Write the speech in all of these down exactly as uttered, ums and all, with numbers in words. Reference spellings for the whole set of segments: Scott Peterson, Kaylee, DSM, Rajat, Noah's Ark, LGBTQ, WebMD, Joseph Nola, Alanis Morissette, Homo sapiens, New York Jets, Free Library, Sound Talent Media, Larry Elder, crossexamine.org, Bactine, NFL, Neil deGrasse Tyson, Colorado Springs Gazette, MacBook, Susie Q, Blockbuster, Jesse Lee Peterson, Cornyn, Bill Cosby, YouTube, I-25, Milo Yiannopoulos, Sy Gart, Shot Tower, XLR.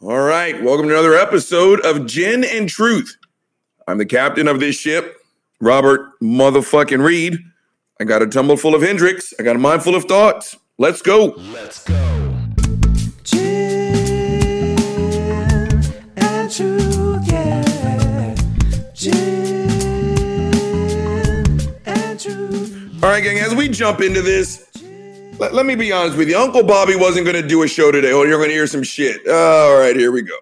All right, welcome to another episode of Gin and Truth. I'm the captain of this ship, Robert Motherfucking Reed. I got a tumbler full of Hendrix. I got a mind full of thoughts. Let's go. Let's go. Gin and Truth, yeah. Gin and Truth. All right, gang, as we jump into this, Let, let me be honest with you. Uncle Bobby wasn't going to do a show today. Oh, you're going to hear some shit. Uh, all right, here we go.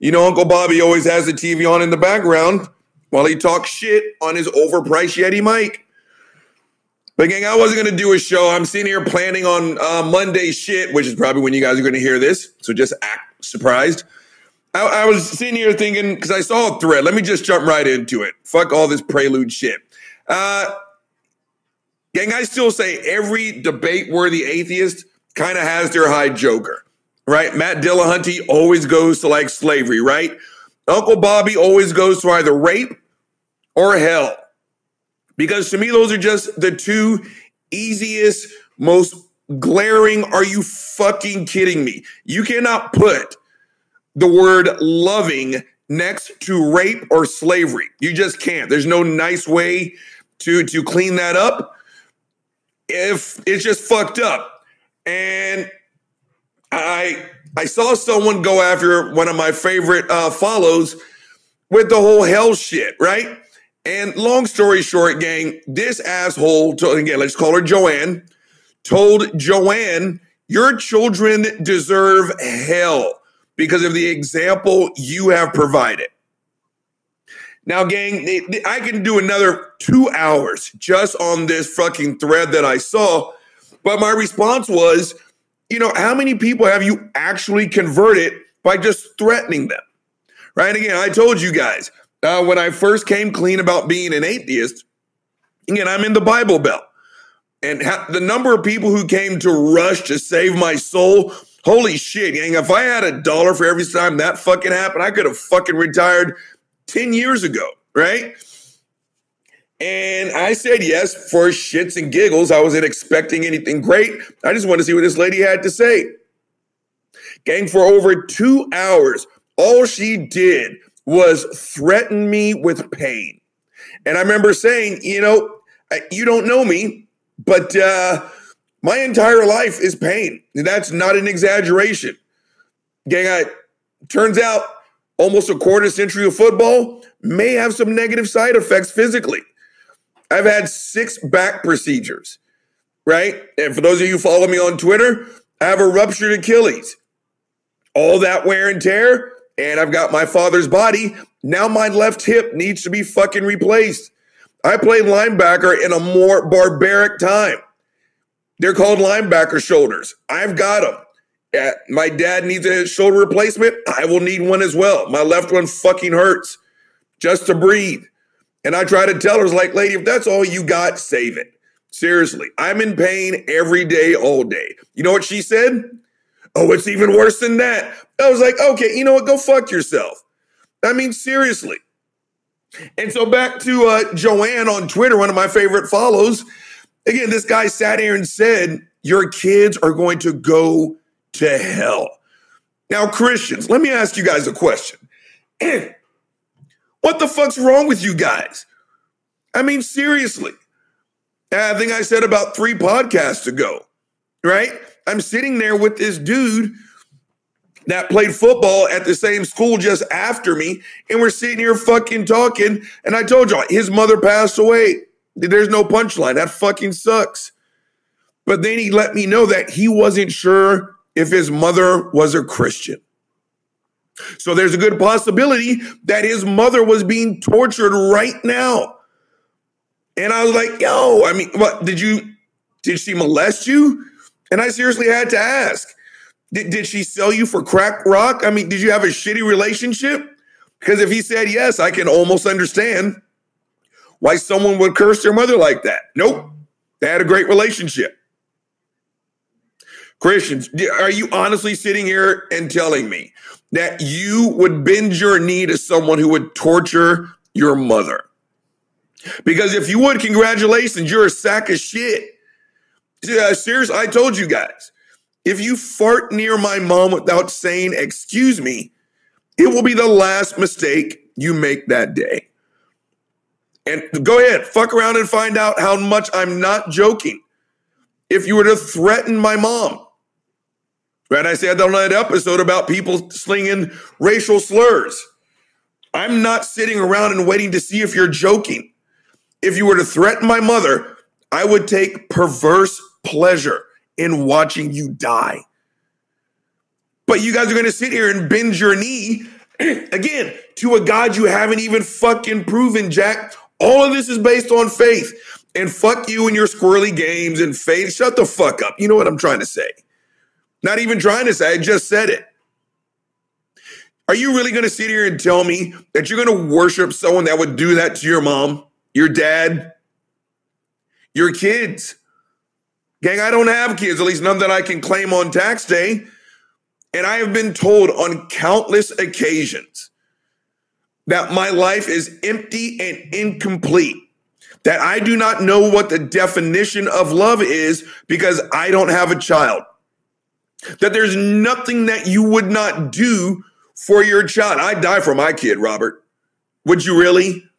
You know, Uncle Bobby always has the T V on in the background while he talks shit on his overpriced Yeti mic. But gang, I wasn't going to do a show. I'm sitting here planning on uh, Monday shit, which is probably when you guys are going to hear this. So just act surprised. I, I was sitting here thinking, because I saw a thread. Let me just jump right into it. Fuck all this prelude shit. Uh... Gang, I still say every debate-worthy atheist kind of has their high joker, right? Matt Dillahunty always goes to, like, slavery, right? Uncle Bobby always goes to either rape or hell. Because to me, those are just the two easiest, most glaring, are you fucking kidding me? You cannot put the word loving next to rape or slavery. You just can't. There's no nice way to, to clean that up. If it's just fucked up. And I I saw someone go after one of my favorite uh, follows with the whole hell shit, right? And long story short, gang, this asshole, told, again, let's call her Joanne, told Joanne, your children deserve hell because of the example you have provided. Now, gang, I can do another two hours just on this fucking thread that I saw. But my response was, you know, how many people have you actually converted by just threatening them? Right? Again, I told you guys, uh, when I first came clean about being an atheist, again, I'm in the Bible Belt. And ha- the number of people who came to rush to save my soul, holy shit, gang, if I had a dollar for every time that fucking happened, I could have fucking retired ten years ago, right? And I said yes for shits and giggles. I wasn't expecting anything great. I just wanted to see what this lady had to say. Gang, for over two hours, all she did was threaten me with pain. And I remember saying, you know, you don't know me, but uh, my entire life is pain. And that's not an exaggeration. Gang, I, turns out, almost a quarter century of football may have some negative side effects physically. I've had six back procedures, right? And for those of you who follow me on Twitter, I have a ruptured Achilles. All that wear and tear, and I've got my father's body. Now my left hip needs to be fucking replaced. I played linebacker in a more barbaric time. They're called linebacker shoulders. I've got them. Uh, my dad needs a shoulder replacement. I will need one as well. My left one fucking hurts just to breathe. And I try to tell her, like, lady, if that's all you got, save it. Seriously, I'm in pain every day, all day. You know what she said? Oh, it's even worse than that. I was like, okay, you know what? Go fuck yourself. I mean, seriously. And so back to uh, Joanne on Twitter, one of my favorite follows. Again, this guy sat here and said, your kids are going to go to hell. Now, Christians, let me ask you guys a question. What the fuck's wrong with you guys? I mean, seriously. I think I said about three podcasts ago, right? I'm sitting there with this dude that played football at the same school just after me, and we're sitting here fucking talking, and I told y'all, his mother passed away. There's no punchline. That fucking sucks. But then he let me know that he wasn't sure if his mother was a Christian. So there's a good possibility that his mother was being tortured right now. And I was like, yo, I mean, what did you, did she molest you? And I seriously had to ask, did, did she sell you for crack rock? I mean, did you have a shitty relationship? Because if he said yes, I can almost understand why someone would curse their mother like that. Nope. They had a great relationship. Christians, are you honestly sitting here and telling me that you would bend your knee to someone who would torture your mother? Because if you would, congratulations, you're a sack of shit. Uh, seriously, I told you guys. If you fart near my mom without saying, excuse me, it will be the last mistake you make that day. And go ahead, fuck around and find out how much I'm not joking. If you were to threaten my mom, right? I said that on that episode about people slinging racial slurs. I'm not sitting around and waiting to see if you're joking. If you were to threaten my mother, I would take perverse pleasure in watching you die. But you guys are going to sit here and bend your knee, again, to a God you haven't even fucking proven, Jack. All of this is based on faith. And fuck you and your squirrely games and faith. Shut the fuck up. You know what I'm trying to say. Not even trying to say. I just said it. Are you really going to sit here and tell me that you're going to worship someone that would do that to your mom, your dad, your kids? Gang, I don't have kids, at least none that I can claim on tax day. And I have been told on countless occasions that my life is empty and incomplete, that I do not know what the definition of love is because I don't have a child, that there's nothing that you would not do for your child. I'd die for my kid, Robert. Would you really?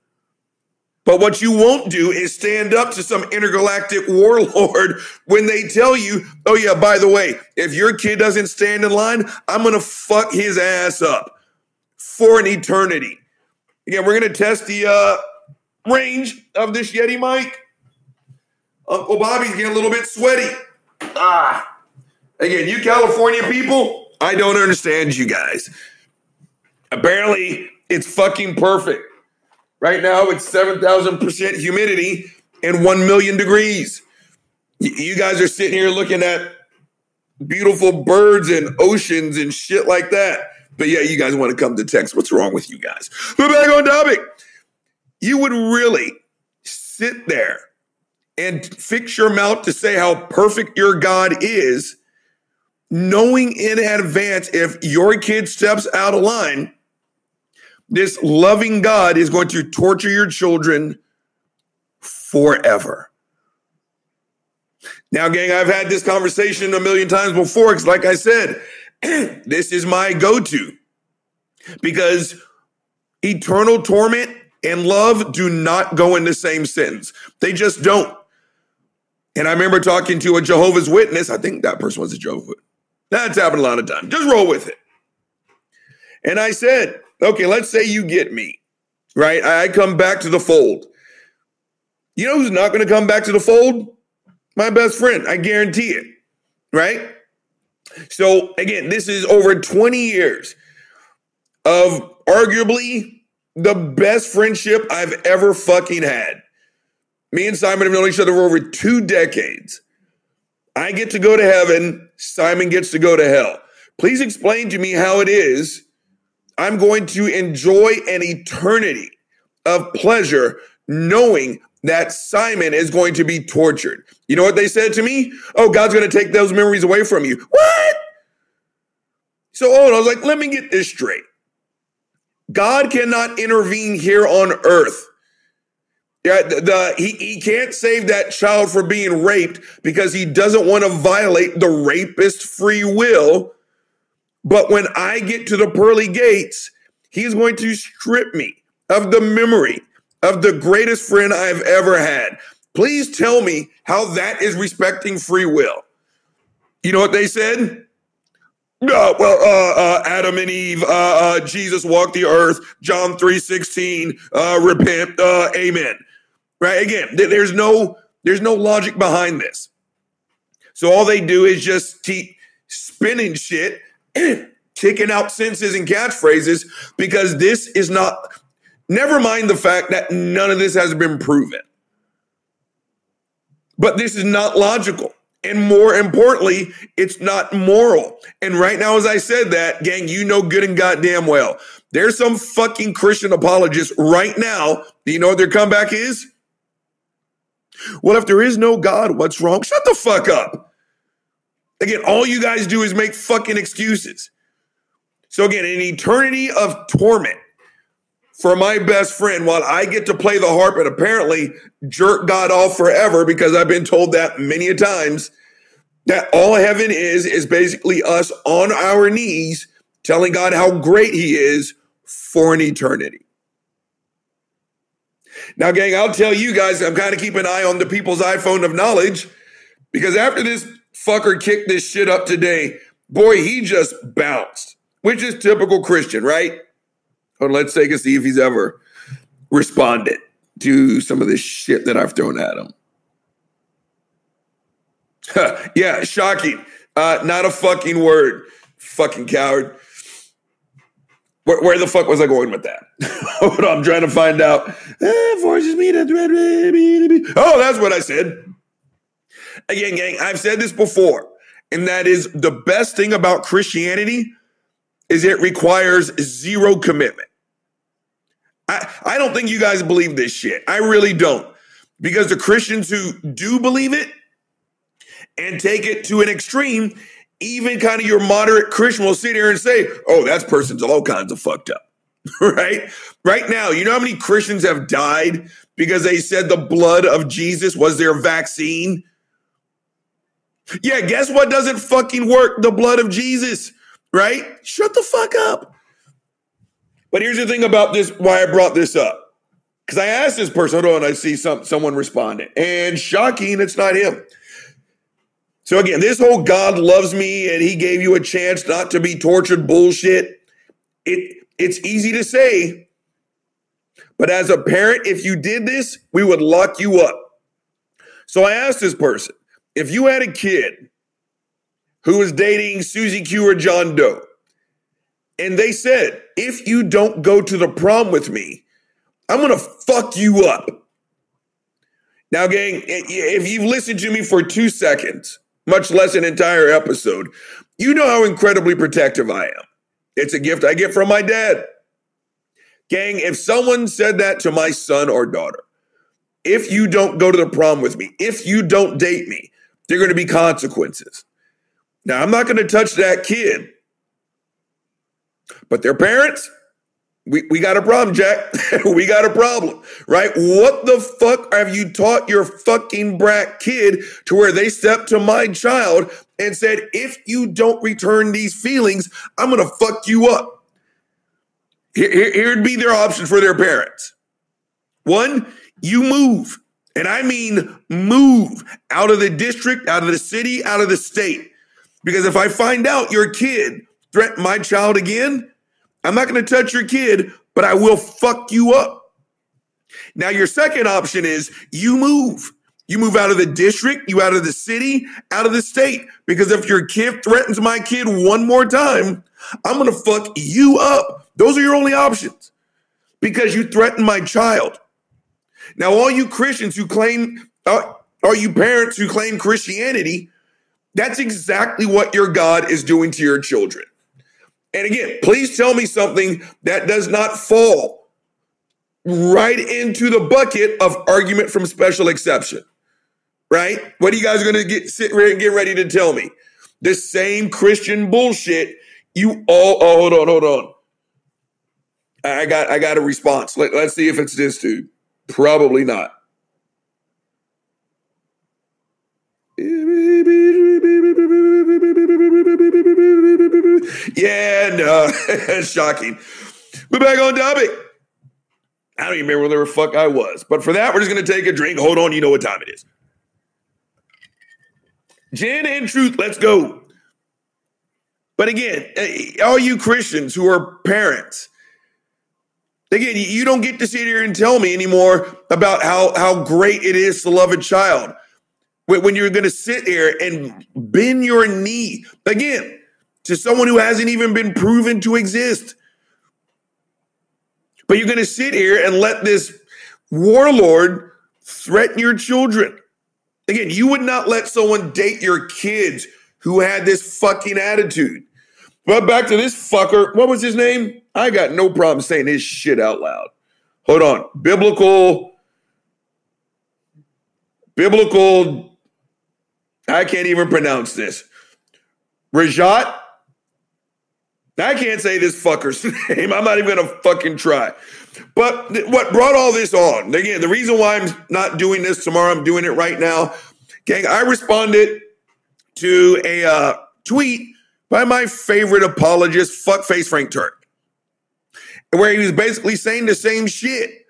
But what you won't do is stand up to some intergalactic warlord when they tell you, oh yeah, by the way, if your kid doesn't stand in line, I'm going to fuck his ass up for an eternity. Again, we're going to test the uh, range of this Yeti mic. Uncle Bobby's getting a little bit sweaty. Ah, again, you California people, I don't understand you guys. Apparently, it's fucking perfect. Right now, it's seven thousand percent humidity and one million degrees. You guys are sitting here looking at beautiful birds and oceans and shit like that. But yeah, you guys want to come to Texas. What's wrong with you guys? But back on topic. You would really sit there and fix your mouth to say how perfect your God is, knowing in advance if your kid steps out of line, this loving God is going to torture your children forever. Now, gang, I've had this conversation a million times before because, like I said, this is my go-to because eternal torment and love do not go in the same sentence. They just don't. And I remember talking to a Jehovah's Witness. I think that person was a Jehovah's Witness. That's happened a lot of times. Just roll with it. And I said, okay, let's say you get me, right? I come back to the fold. You know who's not going to come back to the fold? My best friend. I guarantee it, right? So, again, this is over twenty years of arguably the best friendship I've ever fucking had. Me and Simon have known each other for over two decades. I get to go to heaven. Simon gets to go to hell. Please explain to me how it is I'm going to enjoy an eternity of pleasure knowing that Simon is going to be tortured. You know what they said to me? Oh, God's going to take those memories away from you. What? So oh, I was like, let me get this straight. God cannot intervene here on earth. Yeah, the, the, he, he can't save that child from being raped because he doesn't want to violate the rapist's free will. But when I get to the pearly gates, he's going to strip me of the memory of the greatest friend I've ever had. Please tell me how that is respecting free will. You know what they said? Uh, well, uh, uh, Adam and Eve, uh, uh, Jesus walked the earth, John three sixteen, uh, repent, uh, amen. Right? Again, th- there's no, there's no logic behind this. So all they do is just keep spinning shit, kicking out sentences and catchphrases because this is not, never mind the fact that none of this has been proven. But this is not logical. And more importantly, it's not moral. And right now, as I said that, gang, you know good and goddamn well. There's some fucking Christian apologists right now. Do you know what their comeback is? Well, if there is no God, what's wrong? Shut the fuck up. Again, all you guys do is make fucking excuses. So again, an eternity of torment for my best friend while I get to play the harp and apparently jerk God off forever because I've been told that many a times. That all heaven is, is basically us on our knees telling God how great he is for an eternity. Now, gang, I'll tell you guys, I'm kind of keeping an eye on the people's iPhone of knowledge, because after this fucker kicked this shit up today, boy, he just bounced, which is typical Christian, right? Or let's take a see if he's ever responded to some of this shit that I've thrown at him. Yeah, shocking. Uh, not a fucking word. Fucking coward. Where, where the fuck was I going with that? Hold on, I'm trying to find out. Eh, forces me to dread. Oh, that's what I said. Again, gang, I've said this before, and that is the best thing about Christianity is it requires zero commitment. I, I don't think you guys believe this shit. I really don't. Because the Christians who do believe it and take it to an extreme, even kind of your moderate Christian will sit here and say, oh, that person's all kinds of fucked up, right? Right now, you know how many Christians have died because they said the blood of Jesus was their vaccine? Yeah, guess what doesn't fucking work? The blood of Jesus, right? Shut the fuck up. But here's the thing about this, why I brought this up. Because I asked this person, hold on, I see some, someone responded. And shocking, it's not him. So again, this whole God loves me and he gave you a chance not to be tortured bullshit, it it's easy to say, but as a parent, if you did this, we would lock you up. So I asked this person, if you had a kid who was dating Susie Q or John Doe, and they said, if you don't go to the prom with me, I'm going to fuck you up. Now, gang, if you've listened to me for two seconds, much less an entire episode, you know how incredibly protective I am. It's a gift I get from my dad. Gang, if someone said that to my son or daughter, if you don't go to the prom with me, if you don't date me, there are going to be consequences. Now, I'm not going to touch that kid, but their parents, we, we got a problem, Jack. We got a problem, right? What the fuck have you taught your fucking brat kid to where they stepped to my child and said, if you don't return these feelings, I'm going to fuck you up? Here, here, here'd be their options for their parents. One, you move. And I mean move out of the district, out of the city, out of the state. Because if I find out your kid threatened my child again, I'm not going to touch your kid, but I will fuck you up. Now, your second option is you move. You move out of the district, you out of the city, out of the state. Because if your kid threatens my kid one more time, I'm going to fuck you up. Those are your only options because you threatened my child. Now, all you Christians who claim, uh, all you parents who claim Christianity, that's exactly what your God is doing to your children. And again, please tell me something that does not fall right into the bucket of argument from special exception, right? What are you guys going to get sit and get ready to tell me? The same Christian bullshit you all, oh, hold on, hold on. I got, I got a response. Let, let's see if it's this dude. Probably not. Yeah, no, that's shocking. We're back on topic. I don't even remember where the fuck I was. But for that, we're just going to take a drink. Hold on, you know what time it is. Gin and Truth, let's go. But again, all you Christians who are parents, again, you don't get to sit here and tell me anymore about how, how great it is to love a child. When you're going to sit there and bend your knee, again, to someone who hasn't even been proven to exist. But you're going to sit here and let this warlord threaten your children. Again, you would not let someone date your kids who had this fucking attitude. But back to this fucker. What was his name? I got no problem saying his shit out loud. Hold on. Biblical... Biblical, I can't even pronounce this. Rajat, I can't say this fucker's name. I'm not even going to fucking try. But th- what brought all this on, again, the reason why I'm not doing this tomorrow, I'm doing it right now. Gang, I responded to a uh, tweet by my favorite apologist, fuckface Frank Turek, where he was basically saying the same shit,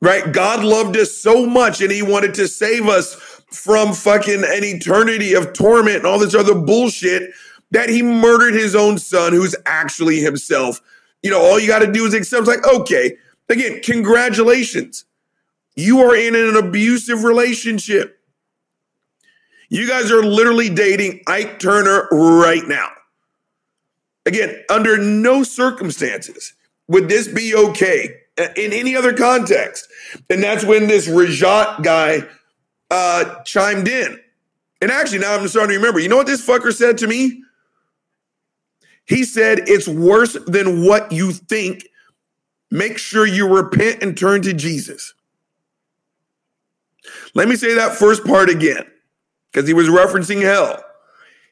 right? God loved us so much and he wanted to save us from fucking an eternity of torment and all this other bullshit that he murdered his own son, who's actually himself. You know, all you got to do is accept, like, okay, again, congratulations. You are in an abusive relationship. You guys are literally dating Ike Turner right now. Again, under no circumstances would this be okay in any other context. And that's when this Rajat guy uh, chimed in. And actually, now I'm starting to remember, you know what this fucker said to me? He said, it's worse than what you think. Make sure you repent and turn to Jesus. Let me say that first part again, because he was referencing hell.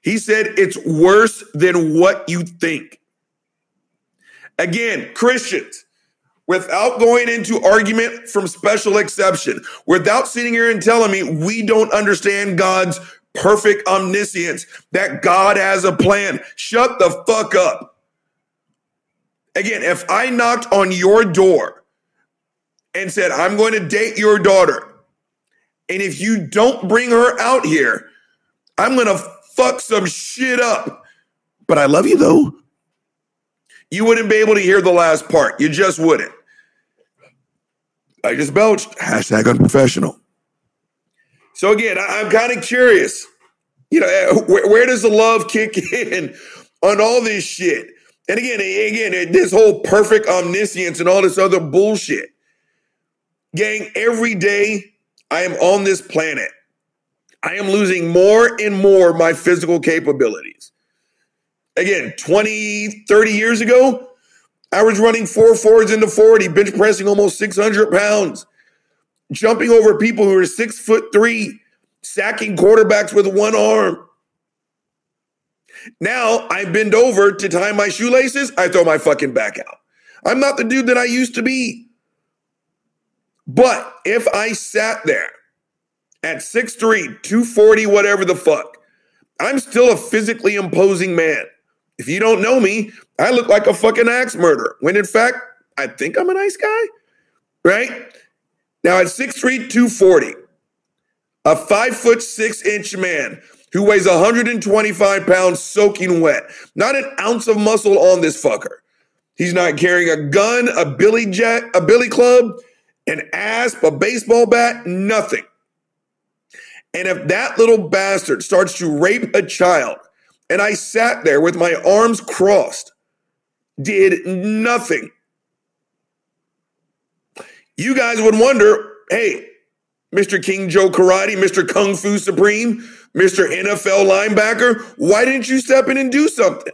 He said, it's worse than what you think. Again, Christians, without going into argument from special exception, without sitting here and telling me we don't understand God's perfect omniscience, that God has a plan. Shut the fuck up. Again, if I knocked on your door and said, I'm going to date your daughter, and if you don't bring her out here, I'm going to fuck some shit up. But I love you, though. You wouldn't be able to hear the last part. You just wouldn't. I just belched. Hashtag unprofessional. So again, I, I'm kind of curious. You know, where, where does the love kick in on all this shit? And again, again, this whole perfect omniscience and all this other bullshit. Gang, every day I am on this planet, I am losing more and more of my physical capabilities. Again, twenty, thirty years ago, I was running four fours into forty, bench pressing almost six hundred pounds, jumping over people who were six foot three, sacking quarterbacks with one arm. Now I bend over to tie my shoelaces, I throw my fucking back out. I'm not the dude that I used to be. But if I sat there at six three, two forty, whatever the fuck, I'm still a physically imposing man. If you don't know me, I look like a fucking axe murderer, when in fact, I think I'm a nice guy, right? Now at six three, two forty, a five foot six inch man who weighs one hundred twenty-five pounds soaking wet, not an ounce of muscle on this fucker. He's not carrying a gun, a billy jack, a billy club, an asp, a baseball bat, nothing. And if that little bastard starts to rape a child, and I sat there with my arms crossed, did nothing, you guys would wonder, hey, Mister King Joe Karate, Mister Kung Fu Supreme, Mister N F L linebacker, why didn't you step in and do something?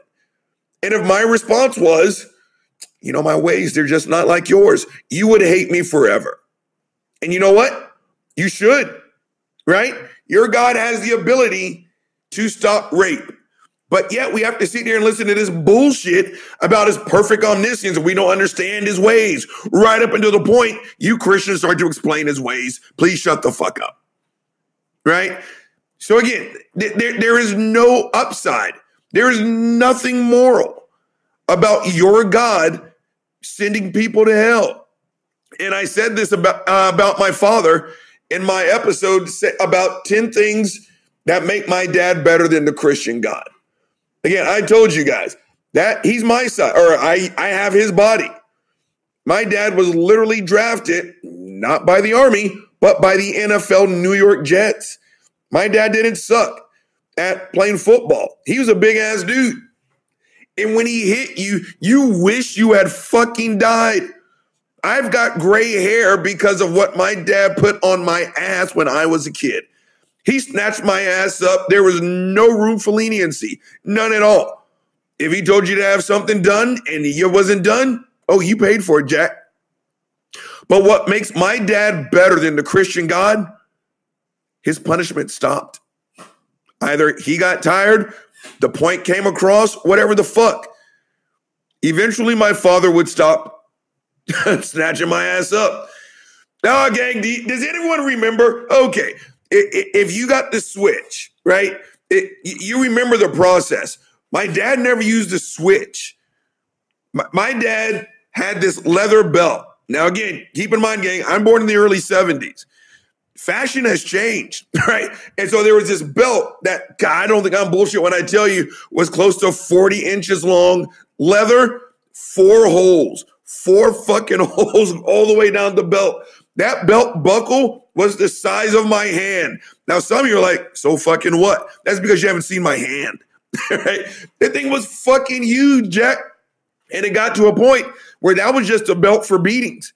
And if my response was, you know, my ways, they're just not like yours, you would hate me forever. And you know what? You should. Right? Your God has the ability to stop rape. But yet we have to sit here and listen to this bullshit about his perfect omniscience. We don't understand his ways. Right up until the point you Christians start to explain his ways. Please shut the fuck up. Right? So again, th- there, there is no upside. There is nothing moral about your God sending people to hell. And I said this about, uh, about my father in my episode about ten things that make my dad better than the Christian God. Again, I told you guys that he's my son, or I, I have his body. My dad was literally drafted, not by the Army, but by the N F L New York Jets. My dad didn't suck at playing football. He was a big ass dude. And when he hit you, you wish you had fucking died. I've got gray hair because of what my dad put on my ass when I was a kid. He snatched my ass up. There was no room for leniency. None at all. If he told you to have something done and it wasn't done, oh, you paid for it, Jack. But what makes my dad better than the Christian God? His punishment stopped. Either he got tired, the point came across, whatever the fuck. Eventually, my father would stop snatching my ass up. Now, gang, does anyone remember? Okay, if you got the switch, right? It, you remember the process. My dad never used a switch. My, my dad had this leather belt. Now, again, keep in mind, gang, I'm born in the early seventies. Fashion has changed, right? And so there was this belt that, God, I don't think I'm bullshit when I tell you, was close to forty inches long, leather, four holes, four fucking holes all the way down the belt. That belt buckle was the size of my hand. Now, some of you are like, so fucking what? That's because you haven't seen my hand, right? That thing was fucking huge, Jack. And it got to a point where that was just a belt for beatings,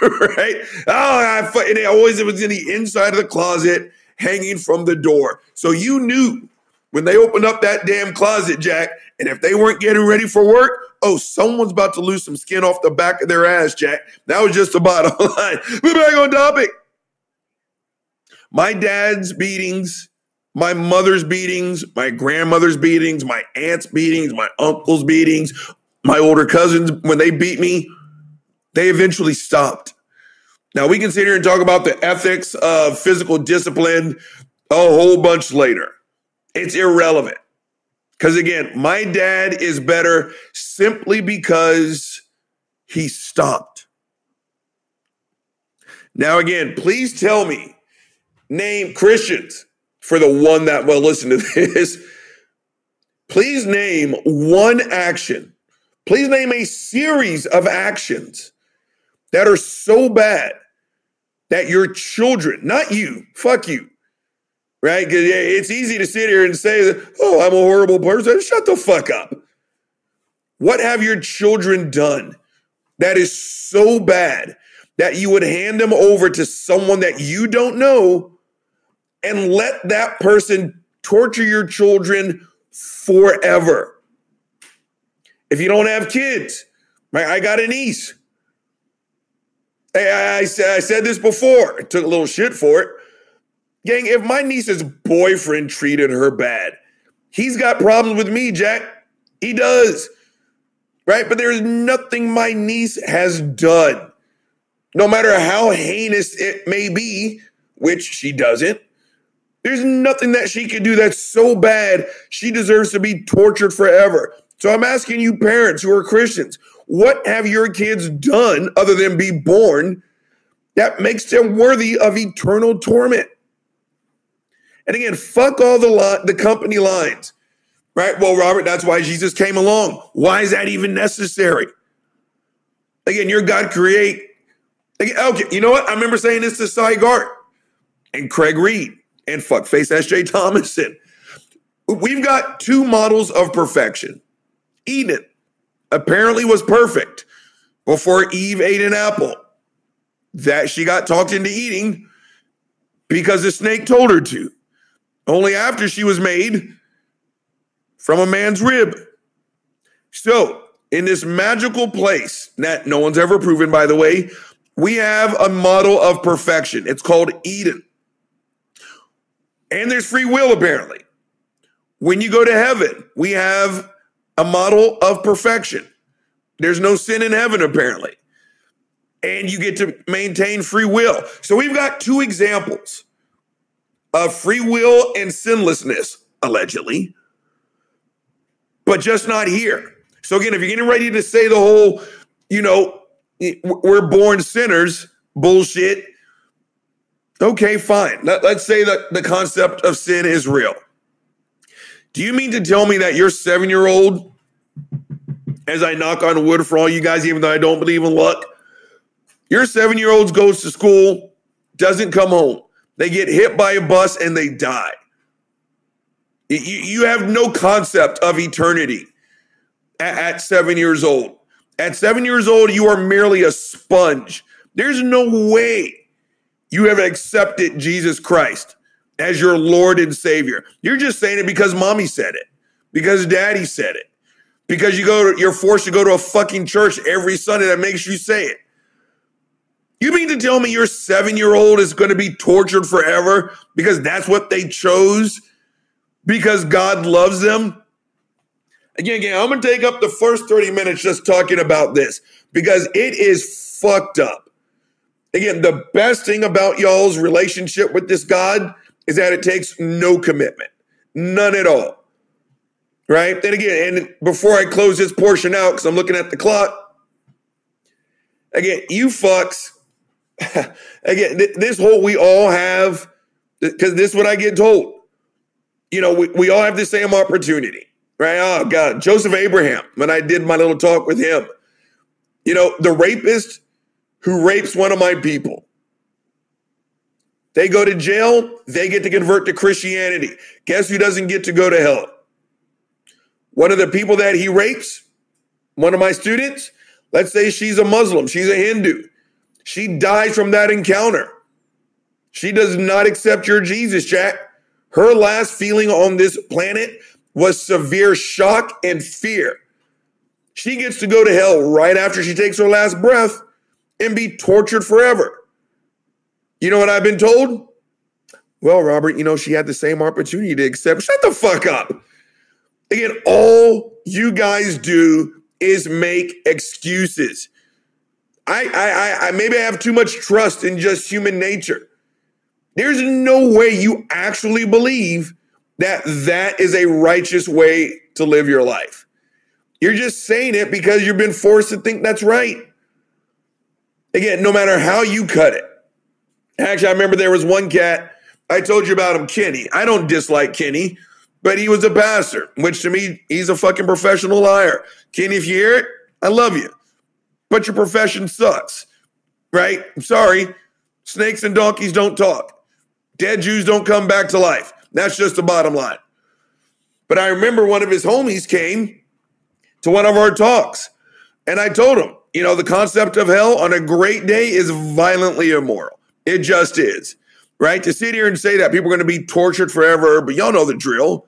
right? Oh, I fu- and it always it was in the inside of the closet hanging from the door. So you knew when they opened up that damn closet, Jack, and if they weren't getting ready for work, oh, someone's about to lose some skin off the back of their ass, Jack. That was just the bottom line. We're back on topic. My dad's beatings, my mother's beatings, my grandmother's beatings, my aunt's beatings, my uncle's beatings, my older cousins, when they beat me, they eventually stopped. Now, we can sit here and talk about the ethics of physical discipline a whole bunch later. It's irrelevant. Because, again, my dad is better simply because he stopped. Now, again, please tell me, name Christians, for the one that will listen to this. Please name one action. Please name a series of actions that are so bad that your children, not you, fuck you, right? Because it's easy to sit here and say, oh, I'm a horrible person. Shut the fuck up. What have your children done that is so bad that you would hand them over to someone that you don't know and let that person torture your children forever? If you don't have kids, right? I got a niece. Hey, I, I, I said this before. I took a little shit for it. Gang, if my niece's boyfriend treated her bad, he's got problems with me, Jack. He does, right? But there's nothing my niece has done, no matter how heinous it may be, which she doesn't. There's nothing that she can do that's so bad she deserves to be tortured forever. So I'm asking you parents who are Christians, what have your kids done other than be born that makes them worthy of eternal torment? And again, fuck all the li- the company lines, right? Well, Robert, that's why Jesus came along. Why is that even necessary? Again, your God create. Again, okay, you know what? I remember saying this to Sy Gart and Craig Reed and fuckface S J Thomason. We've got two models of perfection. Eden apparently was perfect before Eve ate an apple that she got talked into eating because the snake told her to. Only after she was made from a man's rib. So in this magical place that no one's ever proven, by the way, we have a model of perfection. It's called Eden. And there's free will, apparently. When you go to heaven, we have a model of perfection. There's no sin in heaven, apparently. And you get to maintain free will. So we've got two examples of free will and sinlessness, allegedly, but just not here. So again, if you're getting ready to say the whole, you know, we're born sinners bullshit, okay, fine. Let's say that the concept of sin is real. Do you mean to tell me that your seven-year-old, as I knock on wood for all you guys, even though I don't believe in luck, your seven-year-old goes to school, doesn't come home. They get hit by a bus and they die. You, you have no concept of eternity at, at seven years old. At seven years old, you are merely a sponge. There's no way you have accepted Jesus Christ as your Lord and Savior. You're just saying it because mommy said it, because daddy said it, because you go to, you're forced to go to a fucking church every Sunday that makes you say it. You mean to tell me your seven-year-old is going to be tortured forever because that's what they chose, because God loves them? Again, again, I'm going to take up the first thirty minutes just talking about this because it is fucked up. Again, the best thing about y'all's relationship with this God is that it takes no commitment. None at all. Right? Then again, and before I close this portion out, because I'm looking at the clock, again, you fucks, again, th- this whole we all have, because this is what I get told. You know, we, we all have the same opportunity, right? Oh, God, Joseph Abraham, when I did my little talk with him, you know, the rapist who rapes one of my people, they go to jail, they get to convert to Christianity. Guess who doesn't get to go to hell? One of the people that he rapes, one of my students, let's say she's a Muslim, she's a Hindu. She dies from that encounter. She does not accept your Jesus, Jack. Her last feeling on this planet was severe shock and fear. She gets to go to hell right after she takes her last breath and be tortured forever. You know what I've been told? Well, Robert, you know, she had the same opportunity to accept. Shut the fuck up. Again, all you guys do is make excuses. I, I, I, maybe I have too much trust in just human nature. There's no way you actually believe that that is a righteous way to live your life. You're just saying it because you've been forced to think that's right. Again, no matter how you cut it. Actually, I remember there was one cat, I told you about him, Kenny. I don't dislike Kenny, but he was a pastor, which to me, he's a fucking professional liar. Kenny, if you hear it, I love you. But your profession sucks, right? I'm sorry. Snakes and donkeys don't talk. Dead Jews don't come back to life. That's just the bottom line. But I remember one of his homies came to one of our talks, and I told him, you know, the concept of hell on a great day is violently immoral. It just is, right? To sit here and say that people are going to be tortured forever, but y'all know the drill.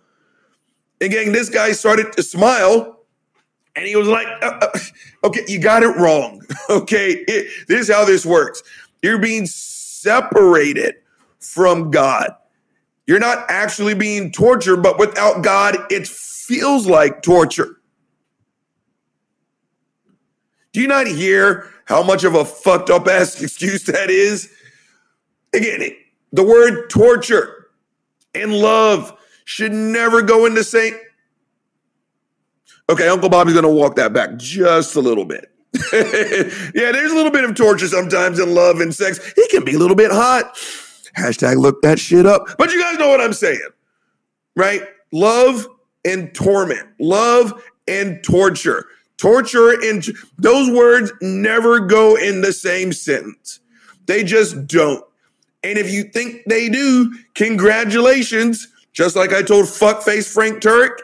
Again, this guy started to smile, and he was like, uh, uh, okay, you got it wrong. Okay, it, this is how this works. You're being separated from God. You're not actually being tortured, but without God, it feels like torture. Do you not hear how much of a fucked up ass excuse that is? Again, the word torture and love should never go into saying, okay, Uncle Bobby's going to walk that back just a little bit. Yeah, there's a little bit of torture sometimes in love and sex. It can be a little bit hot. Hashtag look that shit up. But you guys know what I'm saying, right? Love and torment. Love and torture. Torture and t- those words never go in the same sentence. They just don't. And if you think they do, congratulations. Just like I told fuckface Frank Turek,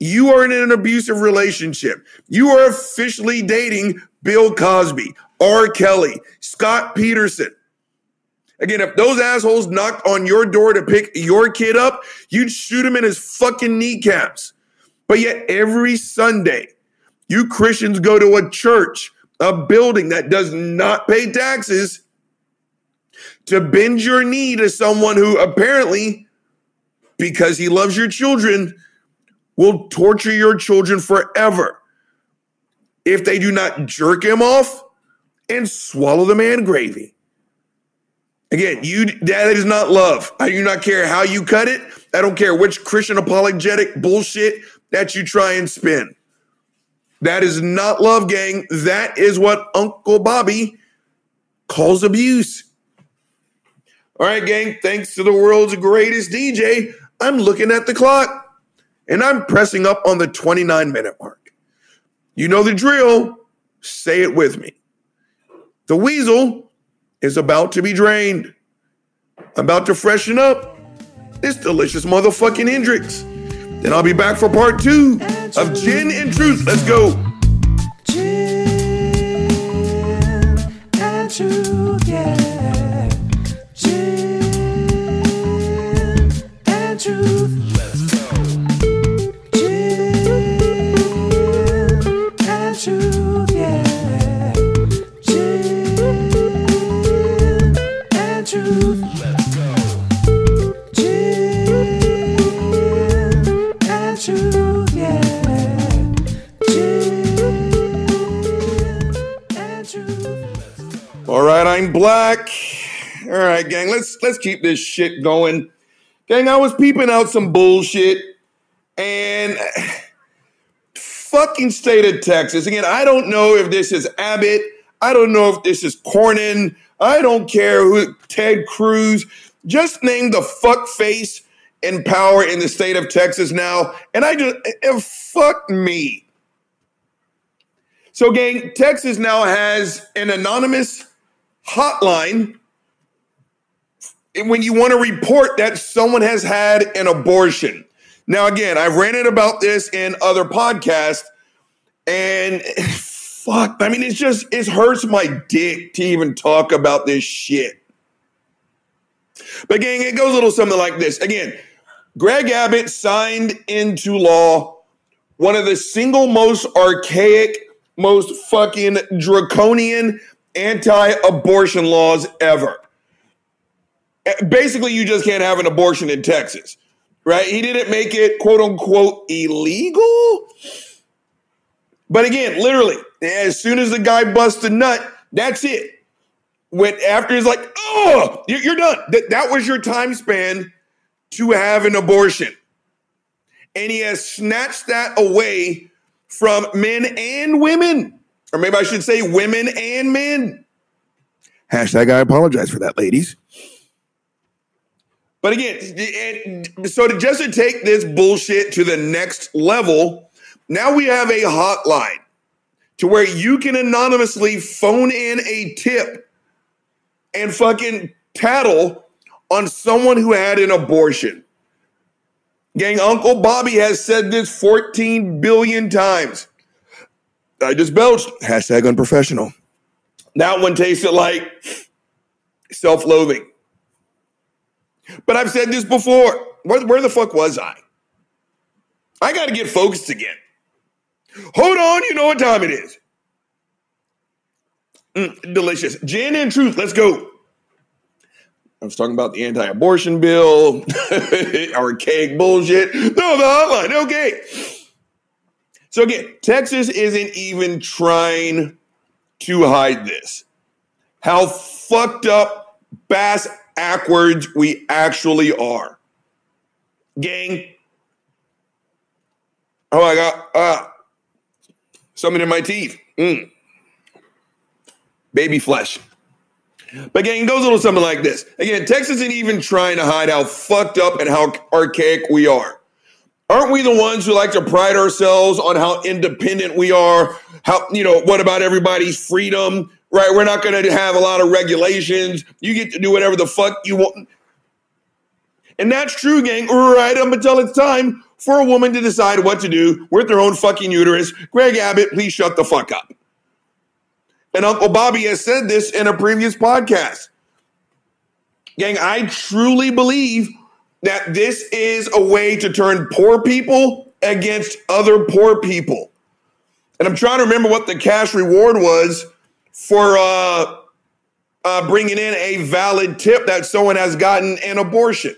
you are in an abusive relationship. You are officially dating Bill Cosby, R. Kelly, Scott Peterson. Again, if those assholes knocked on your door to pick your kid up, you'd shoot him in his fucking kneecaps. But yet every Sunday, you Christians go to a church, a building that does not pay taxes, to bend your knee to someone who apparently, because he loves your children, will torture your children forever if they do not jerk him off and swallow the man gravy. Again, you that is not love. I do not care how you cut it. I don't care which Christian apologetic bullshit that you try and spin. That is not love, gang. That is what Uncle Bobby calls abuse. All right, gang, thanks to the world's greatest D J, I'm looking at the clock, and I'm pressing up on the twenty-nine minute mark. You know the drill. Say it with me. The weasel is about to be drained. I'm about to freshen up this delicious motherfucking Hendrix. Then I'll be back for part two of Gin and Truth. Let's go. Gin and Truth, yeah. All right, I'm black. All right, gang, let's let's keep this shit going. Gang, I was peeping out some bullshit, and fucking state of Texas. Again, I don't know if this is Abbott. I don't know if this is Cornyn. I don't care who, Ted Cruz. Just name the fuck face in power in the state of Texas now. And I just, and fuck me. So gang, Texas now has an anonymous hotline. And when you want to report that someone has had an abortion. Now, again, I ranted about this in other podcasts, and fuck, I mean, it's just, it hurts my dick to even talk about this shit. But gang, it goes a little something like this. Again, Greg Abbott signed into law one of the single most archaic, most fucking draconian anti-abortion laws ever. Basically, you just can't have an abortion in Texas, right? He didn't make it, quote unquote, illegal. But again, literally, as soon as the guy busts a nut, that's it. When after he's like, oh, you're done. That, that was your time span to have an abortion. And he has snatched that away from men and women. Or maybe I should say women and men. Hashtag I apologize for that, ladies. But again, so to just to take this bullshit to the next level, now we have a hotline to where you can anonymously phone in a tip and fucking tattle on someone who had an abortion. Gang, Uncle Bobby has said this fourteen billion times. I just belched. Hashtag unprofessional. That one tasted like self-loathing. But I've said this before. Where, where the fuck was I? I got to get focused again. Hold on, you know what time it is. Mm, delicious. Gin and Truth, let's go. I was talking about the anti-abortion bill, archaic bullshit. No, the hotline, okay. So again, Texas isn't even trying to hide this. How fucked up, bass backwards we actually are. Gang. Oh, I got uh, something in my teeth. Mm. Baby flesh. But gang, it goes a little something like this. Again, Texas isn't even trying to hide how fucked up and how archaic we are. Aren't we the ones who like to pride ourselves on how independent we are? How, you know, what about everybody's freedom? Right, we're not going to have a lot of regulations. You get to do whatever the fuck you want. And that's true, gang, right up until it's time for a woman to decide what to do with their own fucking uterus. Greg Abbott, please shut the fuck up. And Uncle Bobby has said this in a previous podcast. Gang, I truly believe that this is a way to turn poor people against other poor people. And I'm trying to remember what the cash reward was for uh, uh, bringing in a valid tip that someone has gotten an abortion.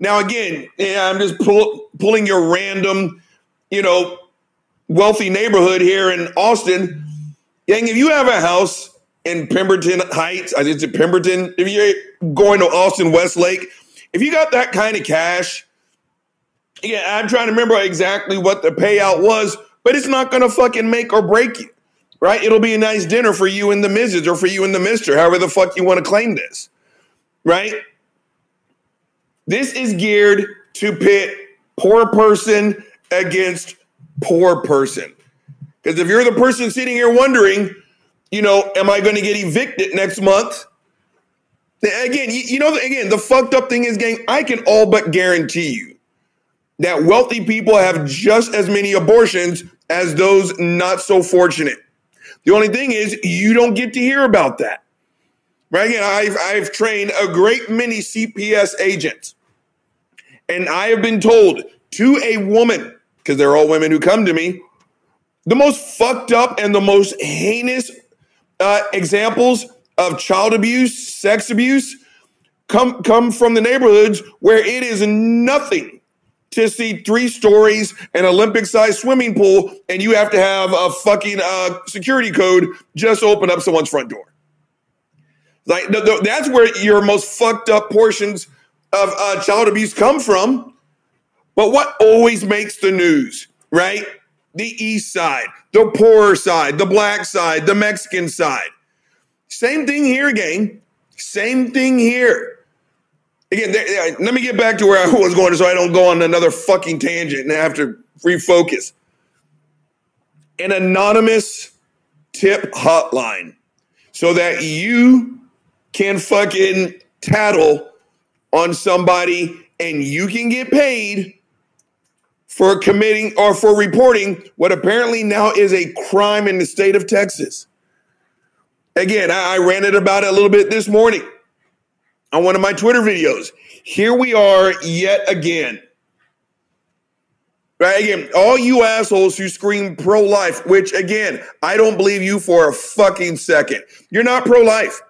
Now, again, yeah, I'm just pull, pulling your random, you know, wealthy neighborhood here in Austin. Gang, if you have a house in Pemberton Heights, I think it's Pemberton, if you're going to Austin Westlake, if you got that kind of cash, yeah, I'm trying to remember exactly what the payout was, but it's not going to fucking make or break you. Right? It'll be a nice dinner for you and the missus, or for you and the mister, however the fuck you want to claim this. Right? This is geared to pit poor person against poor person. Because if you're the person sitting here wondering, you know, am I going to get evicted next month? Again, you, you know, again, the fucked up thing is, gang, I can all but guarantee you that wealthy people have just as many abortions as those not so fortunate. The only thing is you don't get to hear about that. Right? Again, I've, I've trained a great many C P S agents. And I have been told to a woman, because they're all women who come to me, the most fucked up and the most heinous uh, examples of child abuse, sex abuse, come, come from the neighborhoods where it is nothing to see three stories, an Olympic-sized swimming pool, and you have to have a fucking uh, security code just to open up someone's front door. Like, th- th- that's where your most fucked up portions of uh, child abuse come from. But what always makes the news, right? The East side, the poorer side, the black side, the Mexican side. Same thing here, gang. Same thing here. Again, there, there, let me get back to where I was going so I don't go on another fucking tangent and I have to refocus. An anonymous tip hotline so that you can fucking tattle on somebody and you can get paid for committing or for reporting what apparently now is a crime in the state of Texas. Again, I, I ranted about it a little bit this morning on one of my Twitter videos. Here we are yet again. Right, again, all you assholes who scream pro-life, which, again, I don't believe you for a fucking second. You're not pro-life.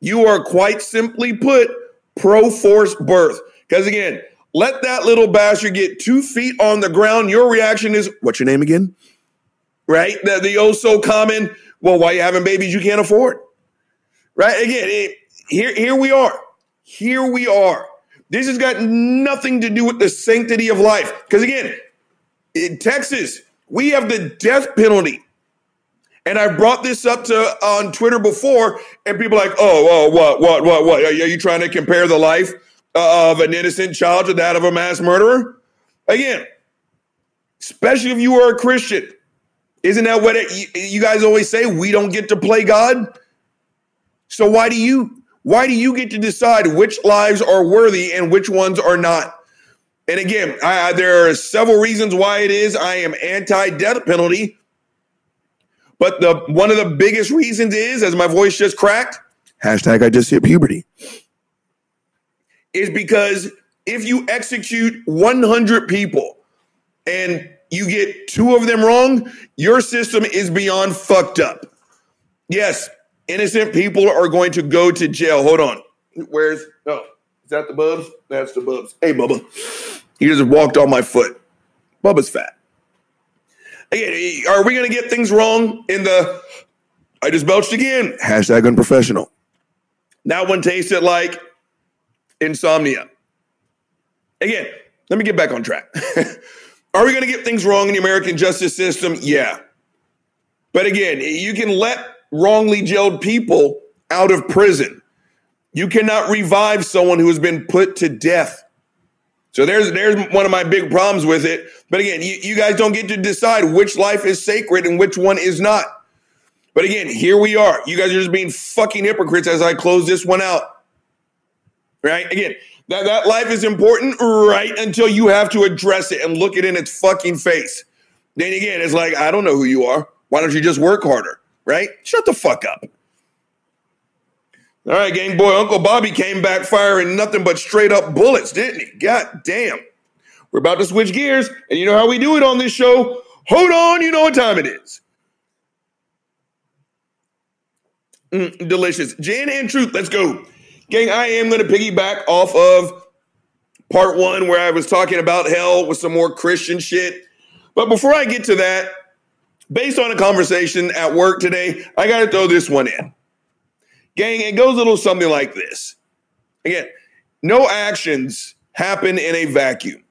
You are, quite simply put, pro-forced birth. Because, again, let that little bastard get two feet on the ground. Your reaction is, what's your name again? Right? The, the oh so common, well, why are you having babies you can't afford? Right? Again, it, here, here we are. Here we are. This has got nothing to do with the sanctity of life. Because again, in Texas, we have the death penalty. And I brought this up to on Twitter before, and people are like, oh, oh, what, what, what, what? Are you trying to compare the life of an innocent child to that of a mass murderer? Again, especially if you are a Christian. Isn't that what it, you guys always say? We don't get to play God. So why do you? Why do you get to decide which lives are worthy and which ones are not? And again, I, there are several reasons why it is I am anti-death penalty. But the one of the biggest reasons is, as my voice just cracked, hashtag I just hit puberty, is because if you execute one hundred people and you get two of them wrong, your system is beyond fucked up. Yes. Innocent people are going to go to jail. Hold on. Where's, oh, is that the Bubs? That's the Bubs. Hey, Bubba. He just walked on my foot. Bubba's fat. Again, are we going to get things wrong in the, I just belched again. Hashtag unprofessional. That one tasted like insomnia. Again, let me get back on track. Are we going to get things wrong in the American justice system? Yeah. But again, you can let wrongly jailed people out of prison. You cannot revive someone who has been put to death. So there's there's one of my big problems with it. But again, you, you guys don't get to decide which life is sacred and which one is not. But again, here we are. You guys are just being fucking hypocrites as I close this one out. Right? Again, that, that life is important right until you have to address it and look it in its fucking face. Then again, it's like, I don't know who you are. Why don't you just work harder? Right? Shut the fuck up. All right, gang boy, Uncle Bobby came back firing nothing but straight up bullets, didn't he? God damn. We're about to switch gears, and you know how we do it on this show. Hold on, you know what time it is. Mm, delicious. Gin and Truth, let's go. Gang, I am going to piggyback off of part one where I was talking about hell with some more Christian shit. But before I get to that, based on a conversation at work today, I got to throw this one in. Gang, it goes a little something like this. Again, no actions happen in a vacuum.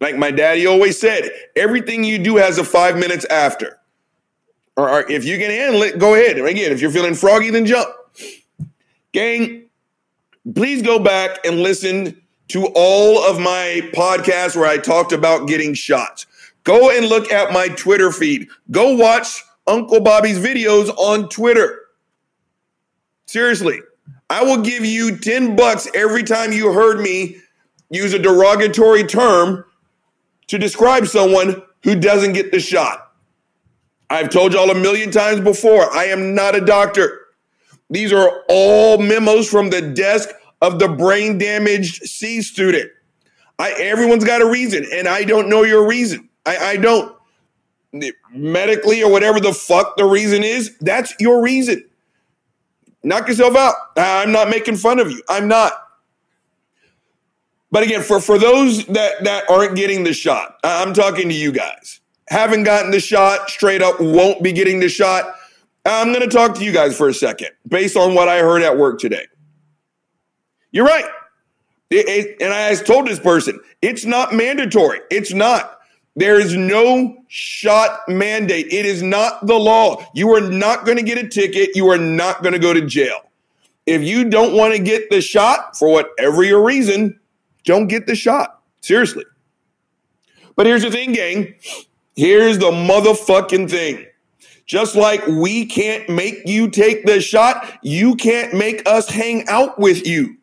Like my daddy always said, everything you do has a five minutes after. Or, or if you can handle it, go ahead. And again, if you're feeling froggy, then jump. Gang, please go back and listen to all of my podcasts where I talked about getting shots. Go and look at my Twitter feed. Go watch Uncle Bobby's videos on Twitter. Seriously, I will give you ten bucks every time you heard me use a derogatory term to describe someone who doesn't get the shot. I've told y'all a million times before, I am not a doctor. These are all memos from the desk of the brain damaged C student. I, everyone's got a reason, and I don't know your reason. I, I don't, medically or whatever the fuck the reason is, that's your reason. Knock yourself out. I'm not making fun of you. I'm not. But again, for, for those that, that aren't getting the shot, I'm talking to you guys. Haven't gotten the shot, straight up won't be getting the shot. I'm going to talk to you guys for a second based on what I heard at work today. You're right. It, it, and I told this person, it's not mandatory. It's not. There is no shot mandate. It is not the law. You are not going to get a ticket. You are not going to go to jail. If you don't want to get the shot for whatever your reason, don't get the shot. Seriously. But here's the thing, gang. Here's the motherfucking thing. Just like we can't make you take the shot, you can't make us hang out with you.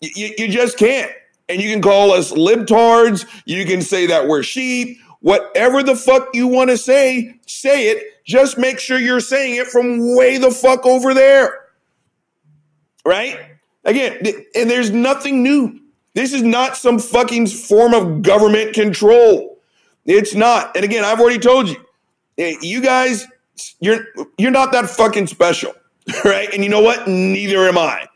You, you just can't. And you can call us libtards. You can say that we're sheep. Whatever the fuck you want to say, say it. Just make sure you're saying it from way the fuck over there. Right? Again, th- and there's nothing new. This is not some fucking form of government control. It's not. And again, I've already told you, you guys, you're you're not that fucking special, right? And you know what? Neither am I.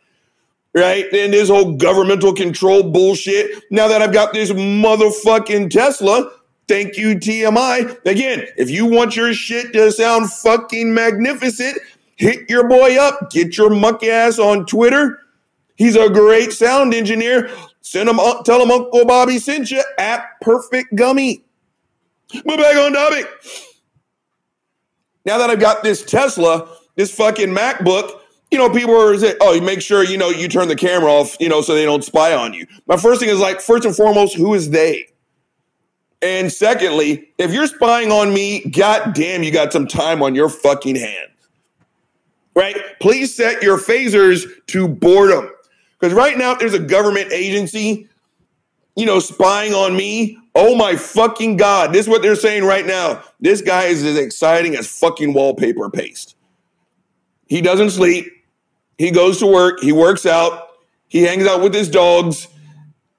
Right? And this whole governmental control bullshit. Now that I've got this motherfucking Tesla, thank you, T M I. Again, if you want your shit to sound fucking magnificent, hit your boy up. Get your muck ass on Twitter. He's a great sound engineer. Send him, tell him Uncle Bobby sent you at Perfect Gummy. But back on topic. Now that I've got this Tesla, this fucking MacBook, you know, people are saying, oh, you make sure, you know, you turn the camera off, you know, so they don't spy on you. My first thing is like, first and foremost, who is they? And secondly, if you're spying on me, goddamn, you got some time on your fucking hands. Right? Please set your phasers to boredom. Because right now, if there's a government agency, you know, spying on me, oh my fucking God, this is what they're saying right now. This guy is as exciting as fucking wallpaper paste. He doesn't sleep. He goes to work. He works out. He hangs out with his dogs.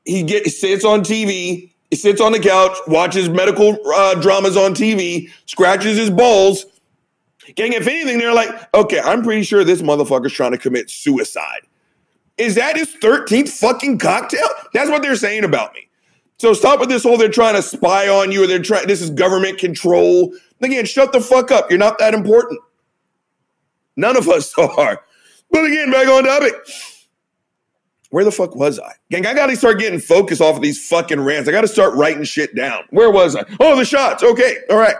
He gets, sits on T V. He sits on the couch, watches medical uh, dramas on T V, scratches his balls. Gang, if anything, they're like, okay, I'm pretty sure this motherfucker's trying to commit suicide. Is that his thirteenth fucking cocktail? That's what they're saying about me. So stop with this whole they're trying to spy on you or they're trying, this is government control. Again, shut the fuck up. You're not that important. None of us are. But again, back on topic. Where the fuck was I? Gang, I got to start getting focused off of these fucking rants. I got to start writing shit down. Where was I? Oh, the shots. Okay. All right.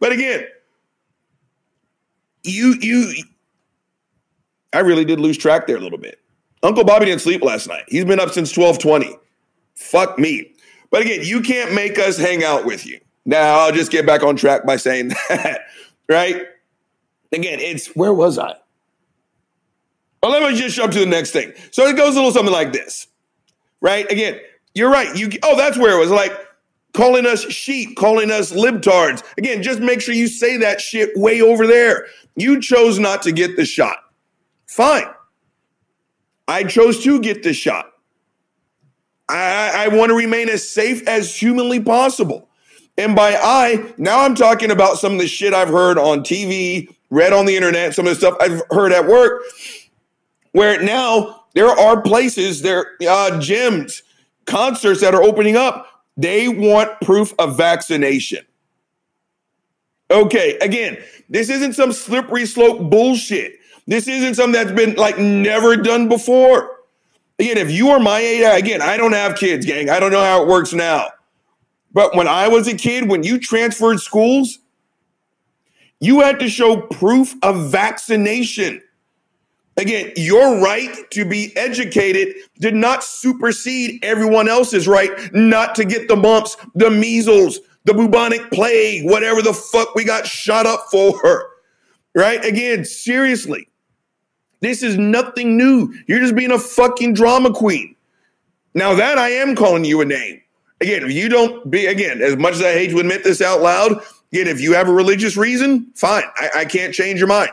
But again, you, you, I really did lose track there a little bit. Uncle Bobby didn't sleep last night. He's been up since twelve twenty. Fuck me. But again, you can't make us hang out with you. Now, I'll just get back on track by saying that. Right? Again, it's, where was I? Well, let me just jump to the next thing. So it goes a little something like this, right? Again, you're right. You Oh, that's where it was. Like calling us sheep, calling us libtards. Again, just make sure you say that shit way over there. You chose not to get the shot. Fine. I chose to get the shot. I, I want to remain as safe as humanly possible. And by I, now I'm talking about some of the shit I've heard on T V, read on the internet, some of the stuff I've heard at work, where now there are places, there uh, gyms, concerts that are opening up. They want proof of vaccination. Okay, again, this isn't some slippery slope bullshit. This isn't something that's been like never done before. Again, if you are my age, again, I don't have kids, gang. I don't know how it works now. But when I was a kid, when you transferred schools, you had to show proof of vaccination. Again, your right to be educated did not supersede everyone else's right not to get the mumps, the measles, the bubonic plague, whatever the fuck we got shot up for. Right? Again, seriously. This is nothing new. You're just being a fucking drama queen. Now that I am calling you a name. Again, if you don't be, again, as much as I hate to admit this out loud, again, if you have a religious reason, fine. I, I can't change your mind,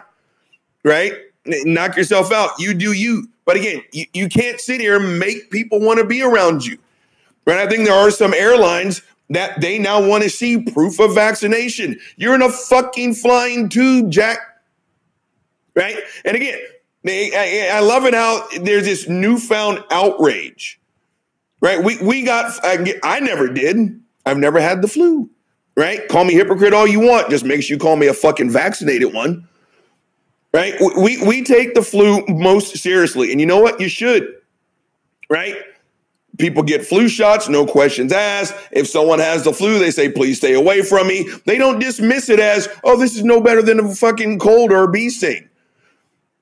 right? Knock yourself out. You do you. But again, you, you can't sit here and make people want to be around you, right? I think there are some airlines that they now want to see proof of vaccination. You're in a fucking flying tube, Jack, right? And again, I love it how there's this newfound outrage, right? We we got, I, I never did. I've never had the flu, right? Call me hypocrite all you want. Just make sure you call me a fucking vaccinated one, right? We, we, we take the flu most seriously. And you know what? You should. right? People get flu shots, no questions asked. If someone has the flu, they say, please stay away from me. They don't dismiss it as, oh, this is no better than a fucking cold or a bee sting,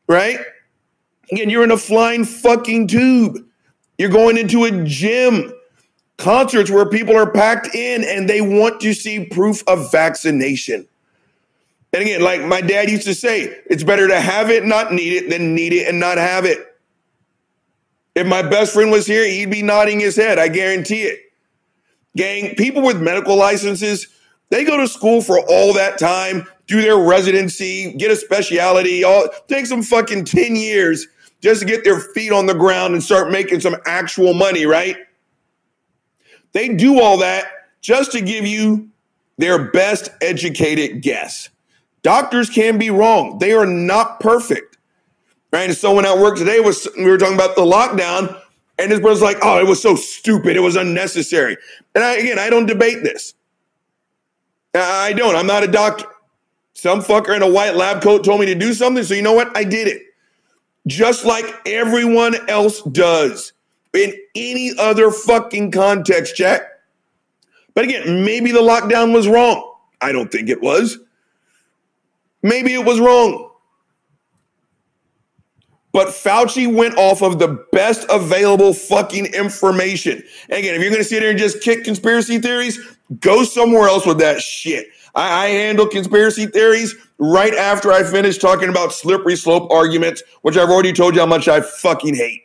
right? Again, you're in a flying fucking tube. You're going into a gym, concerts where people are packed in and they want to see proof of vaccination. And again, like my dad used to say, it's better to have it, not need it, than need it and not have it. If my best friend was here, he'd be nodding his head. I guarantee it. Gang, people with medical licenses, they go to school for all that time, do their residency, get a specialty, all takes them fucking ten years just to get their feet on the ground and start making some actual money, right? They do all that just to give you their best educated guess. Doctors can be wrong. They are not perfect. Right, and someone at work today was, we were talking about the lockdown, and his brother's like, oh, it was so stupid. It was unnecessary. And I, again, I don't debate this. I don't. I'm not a doctor. Some fucker in a white lab coat told me to do something, so you know what? I did it. Just like everyone else does in any other fucking context, Jack. But again, maybe the lockdown was wrong. I don't think it was. Maybe it was wrong. But Fauci went off of the best available fucking information. And again, if you're going to sit there and just kick conspiracy theories, go somewhere else with that shit. I, I handle conspiracy theories right after I finish talking about slippery slope arguments, which I've already told you how much I fucking hate.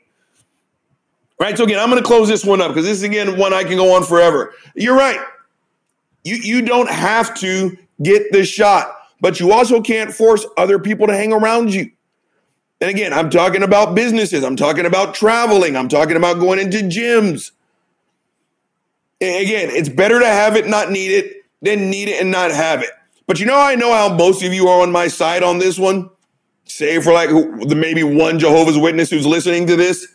Right? So again, I'm going to close this one up because this is, again, one I can go on forever. You're right. You, you don't have to get the shot, but you also can't force other people to hang around you. And again, I'm talking about businesses. I'm talking about traveling. I'm talking about going into gyms. And again, it's better to have it, not need it, than need it and not have it. But you know, I know how most of you are on my side on this one, save for like maybe one Jehovah's Witness who's listening to this.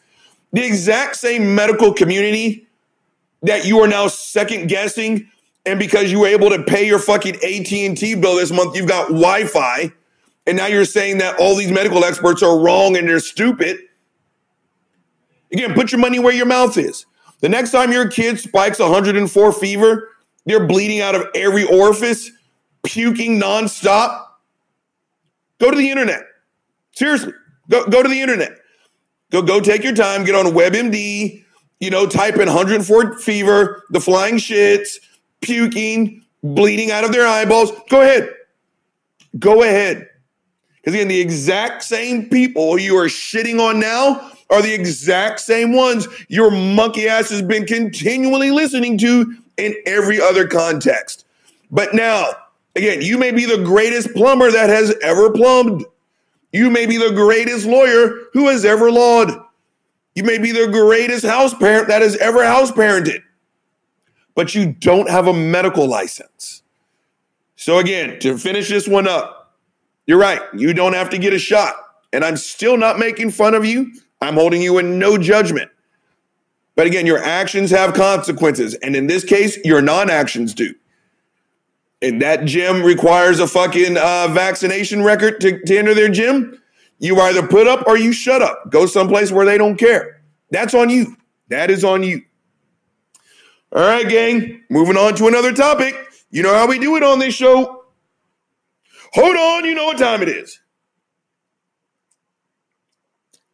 The exact same medical community that you are now second guessing, and because you were able to pay your fucking A T and T bill this month, you've got Wi-Fi. And now you're saying that all these medical experts are wrong and they're stupid. Again, put your money where your mouth is. The next time your kid spikes one hundred four fever, they're bleeding out of every orifice, puking nonstop, go to the internet. Seriously, go, go to the internet. Go, go take your time, get on WebMD, you know, type in one hundred four fever, the flying shits, puking, bleeding out of their eyeballs. Go ahead. Go ahead. Because again, the exact same people you are shitting on now are the exact same ones your monkey ass has been continually listening to in every other context. But now, again, you may be the greatest plumber that has ever plumbed. You may be the greatest lawyer who has ever lawed. You may be the greatest house parent that has ever house parented. But you don't have a medical license. So again, to finish this one up, you're right. You don't have to get a shot. And I'm still not making fun of you. I'm holding you in no judgment. But again, your actions have consequences. And in this case, your non-actions do. And that gym requires a fucking uh, vaccination record to, to enter their gym. You either put up or you shut up. Go someplace where they don't care. That's on you. That is on you. All right, gang. Moving on to another topic. You know how we do it on this show. Hold on, you know what time it is.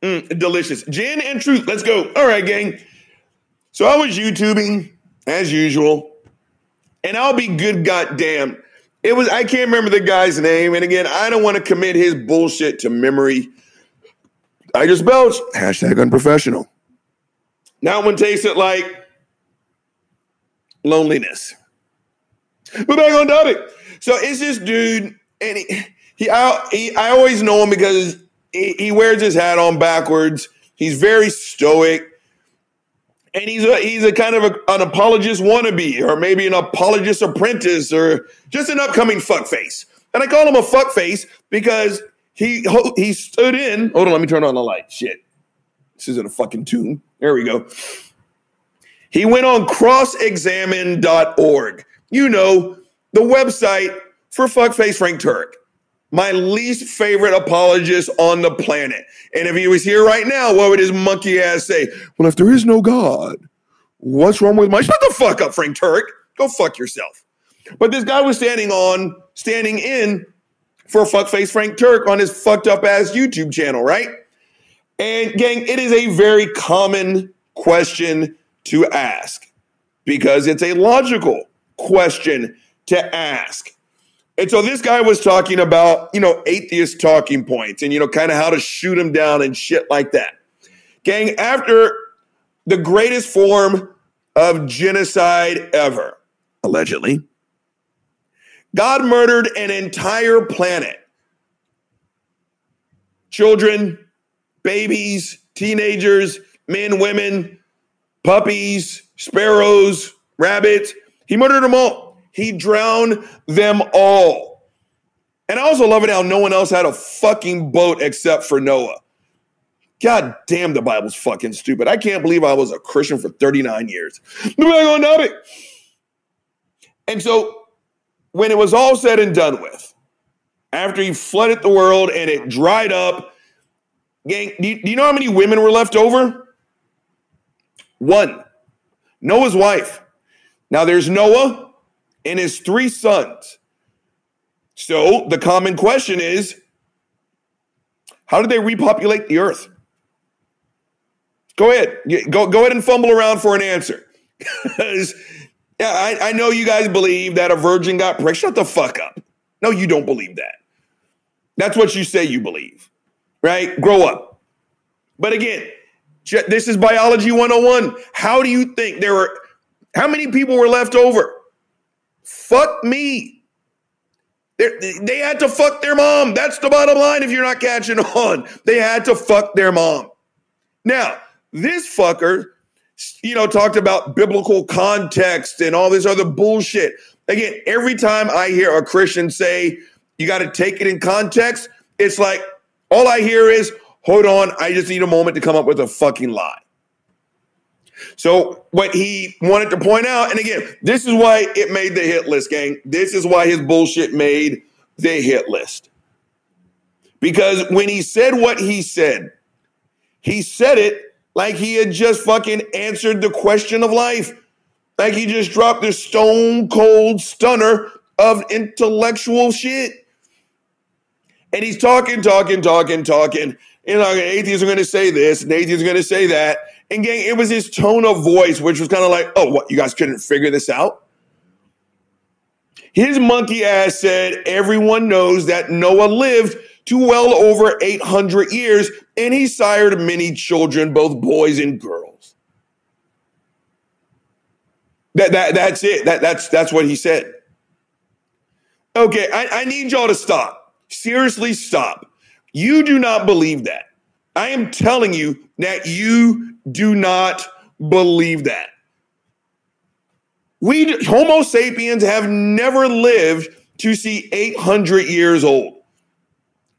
Mm, delicious. Gin and Truth. Let's go. All right, gang. So I was YouTubing, as usual, and I'll be good goddamn. It was, I can't remember the guy's name, and again, I don't want to commit his bullshit to memory. I just belched. Hashtag unprofessional. That one tasted like loneliness. But back on topic. So it's this dude... And he, he, I, he, I always know him because he, he wears his hat on backwards. He's very stoic. And he's a, he's a kind of a, an apologist wannabe, or maybe an apologist apprentice, or just an upcoming fuckface. And I call him a fuckface because he, he stood in. Hold on, let me turn on the light. Shit. This isn't a fucking tune. There we go. He went on cross examine dot org. You know, the website... for fuckface Frank Turek. My least favorite apologist on the planet. And if he was here right now, what would his monkey ass say? Well, if there is no God, what's wrong with my... Shut the fuck up, Frank Turek. Go fuck yourself. But this guy was standing on, standing in for fuckface Frank Turek on his fucked up ass YouTube channel, right? And gang, it is a very common question to ask because it's a logical question to ask. And so this guy was talking about, you know, atheist talking points and, you know, kind of how to shoot them down and shit like that. Gang, after the greatest form of genocide ever, allegedly, God murdered an entire planet. Children, babies, teenagers, men, women, puppies, sparrows, rabbits. He murdered them all. He drowned them all. And I also love it how no one else had a fucking boat except for Noah. God damn, the Bible's fucking stupid. I can't believe I was a Christian for thirty-nine years. And so when it was all said and done with, after he flooded the world and it dried up, gang, do you, do you know how many women were left over? One. Noah's wife. Now there's Noah and his three sons. So the common question is, how did they repopulate the earth? Go ahead. Go, go ahead and fumble around for an answer. Because yeah, I, I know you guys believe that a virgin got pregnant. Shut the fuck up. No, you don't believe that. That's what you say you believe, right? Grow up. But again, this is biology one oh one. How do you think there were, how many people were left over? Fuck me. They're, they had to fuck their mom. That's the bottom line if you're not catching on. They had to fuck their mom. Now, this fucker, you know, talked about biblical context and all this other bullshit. Again, every time I hear a Christian say, you got to take it in context, it's like, all I hear is, hold on, I just need a moment to come up with a fucking lie. So what he wanted to point out, and again, this is why it made the hit list, gang. This is why his bullshit made the hit list. Because when he said what he said, he said it like he had just fucking answered the question of life. Like he just dropped the stone cold stunner of intellectual shit. And he's talking, talking, talking, talking. You know, atheists are going to say this, and atheists are going to say that. And gang, it was his tone of voice, which was kind of like, oh, what, you guys couldn't figure this out? His monkey ass said, everyone knows that Noah lived to well over eight hundred years, and he sired many children, both boys and girls. That, that, that's it. That, that's, that's what he said. Okay, I, I need y'all to stop. Seriously, stop. You do not believe that. I am telling you that you do not believe that. We, Homo sapiens, have never lived to see eight hundred years old.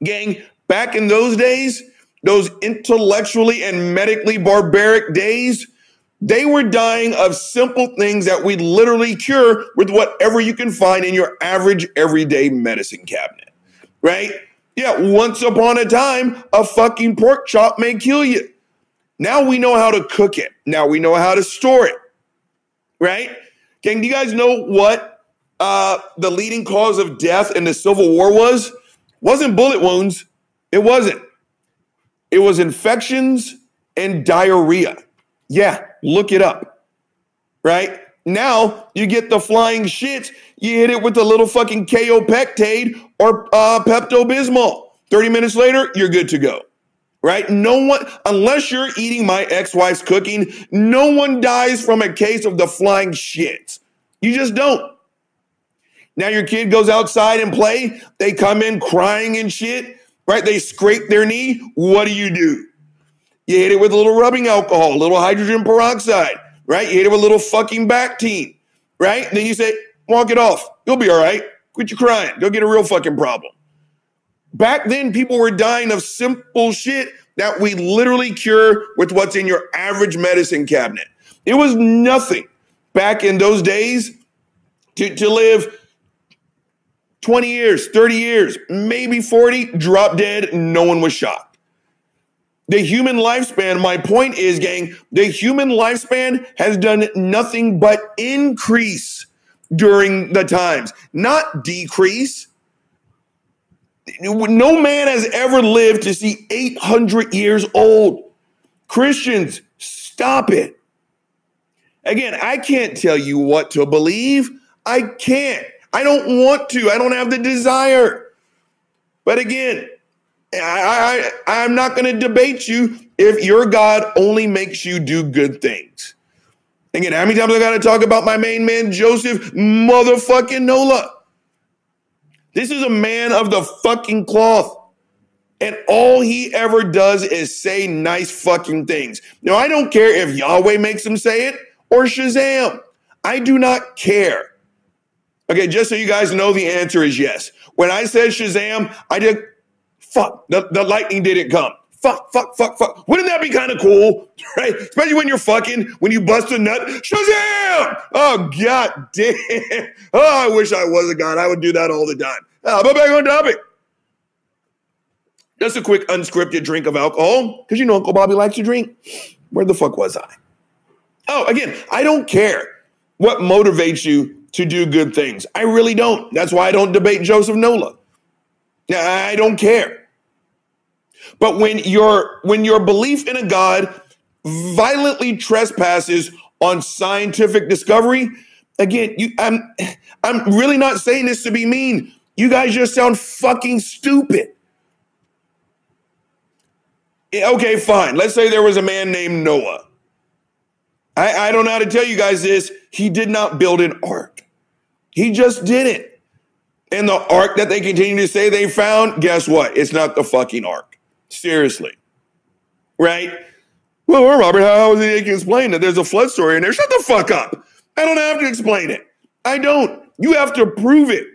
Gang, back in those days, those intellectually and medically barbaric days, they were dying of simple things that we literally cure with whatever you can find in your average everyday medicine cabinet, right? Yeah, once upon a time, a fucking pork chop may kill you. Now we know how to cook it. Now we know how to store it, right? Gang, do you guys know what uh, the leading cause of death in the Civil War was? Wasn't bullet wounds. It wasn't. It was infections and diarrhea. Yeah, look it up, right? Now you get the flying shits. You hit it with a little fucking K O Pectade or uh, Pepto-Bismol. thirty minutes later, you're good to go, right? No one, unless you're eating my ex-wife's cooking, no one dies from a case of the flying shits. You just don't. Now your kid goes outside and play. They come in crying and shit, right? They scrape their knee. What do you do? You hit it with a little rubbing alcohol, a little hydrogen peroxide. Right? You hit it with a little fucking Bactine, right? Then you say, walk it off. You'll be all right. Quit your crying. Go get a real fucking problem. Back then, people were dying of simple shit that we literally cure with what's in your average medicine cabinet. It was nothing back in those days to, to live twenty years, thirty years, maybe forty, drop dead, no one was shocked. The human lifespan, my point is, gang, the human lifespan has done nothing but increase during the times, not decrease. No man has ever lived to see eight hundred years old. Christians, stop it. Again, I can't tell you what to believe. I can't. I don't want to. I don't have the desire. But again, I, I, I'm not going to debate you if your God only makes you do good things. Again, how many times I got to talk about my main man, Joseph motherfucking Nola? This is a man of the fucking cloth. And all he ever does is say nice fucking things. Now, I don't care if Yahweh makes him say it or Shazam. I do not care. Okay, just so you guys know, the answer is yes. When I said Shazam, I did, fuck, the, the lightning didn't come. Fuck, fuck, fuck, fuck. Wouldn't that be kind of cool, right? Especially when you're fucking, when you bust a nut, Shazam! Oh, god damn. Oh, I wish I was a god. I would do that all the time. Uh, but back on topic. Just a quick unscripted drink of alcohol, because you know Uncle Bobby likes to drink. Where the fuck was I? Oh, again, I don't care what motivates you to do good things. I really don't. That's why I don't debate Joseph Nola. I don't care. But when your when your belief in a God violently trespasses on scientific discovery, again, you, I'm I'm really not saying this to be mean. You guys just sound fucking stupid. Okay, fine. Let's say there was a man named Noah. I, I don't know how to tell you guys this. He did not build an ark. He just didn't. And the ark that they continue to say they found, guess what? It's not the fucking ark. Seriously. Right? Well, Robert, how is it you can explain that there's a flood story in there? Shut the fuck up. I don't have to explain it. I don't. You have to prove it.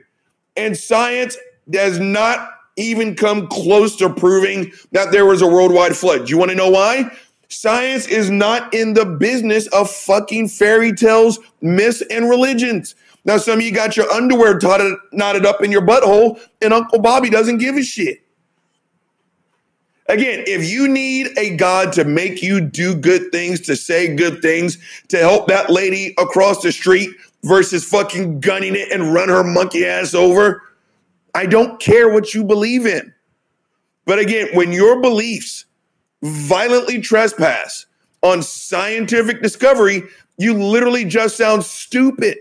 And science does not even come close to proving that there was a worldwide flood. You want to know why? Science is not in the business of fucking fairy tales, myths, and religions. Now, some of you got your underwear knotted, knotted up in your butthole, and Uncle Bobby doesn't give a shit. Again, if you need a God to make you do good things, to say good things, to help that lady across the street versus fucking gunning it and run her monkey ass over, I don't care what you believe in. But again, when your beliefs violently trespass on scientific discovery, you literally just sound stupid.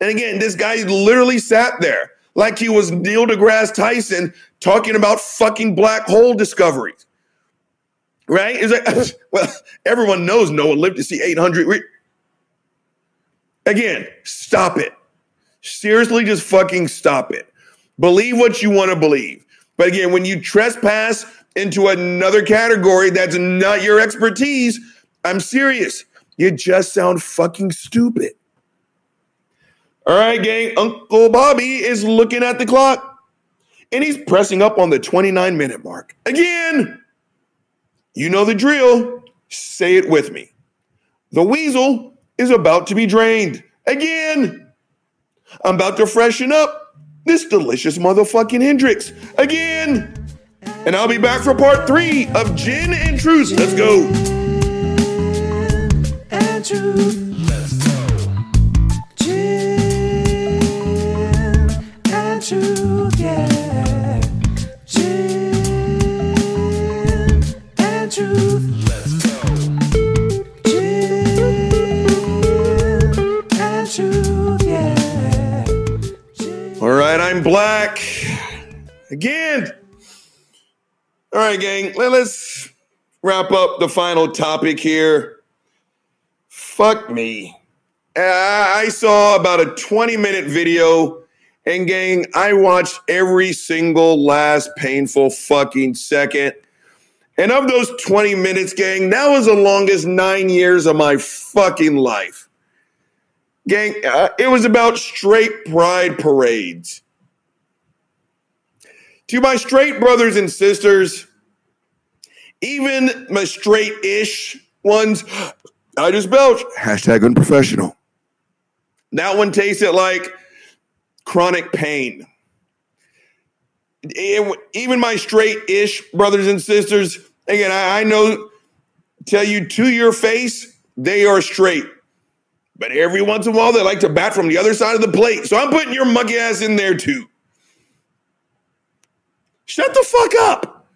And again, this guy literally sat there like he was Neil deGrasse Tyson talking about fucking black hole discoveries. Right? It's like, well, everyone knows Noah lived to see eight hundred. Again, stop it. Seriously, just fucking stop it. Believe what you want to believe. But again, when you trespass into another category that's not your expertise, I'm serious. You just sound fucking stupid. All right, gang, Uncle Bobby is looking at the clock, and he's pressing up on the twenty-nine minute mark. Again, you know the drill. Say it with me. The weasel is about to be drained. Again, I'm about to freshen up this delicious motherfucking Hendrix. Again. And I'll be back for part three of Gin and Truth. Let's go. Gin and Truth. Let's go. Gin and Truth, yeah. Gin and Truth. Let's go. Gin and Truth, yeah. Gin. All right, I'm black. Again. All right, gang, let's wrap up the final topic here. Fuck me. I saw about a twenty minute video, and gang, I watched every single last painful fucking second. And of those twenty minutes, gang, that was the longest nine years of my fucking life. Gang, uh, it was about straight pride parades. To my straight brothers and sisters, even my straight-ish ones, I just belched. Hashtag unprofessional. That one tasted like chronic pain. even my straight-ish brothers and sisters, again, I, I know, tell you to your face, they are straight. But every once in a while, they like to bat from the other side of the plate. So I'm putting your monkey ass in there, too. Shut the fuck up.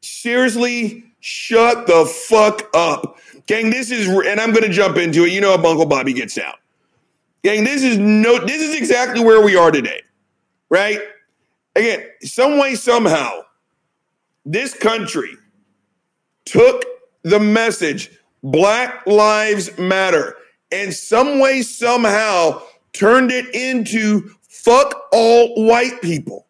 Seriously, shut the fuck up. Gang, this is, and I'm going to jump into it. You know if Uncle Bobby gets out. Gang, this is no, this is exactly where we are today, right? Again, some way, somehow, this country took the message, Black Lives Matter, and some way, somehow, turned it into fuck all white people.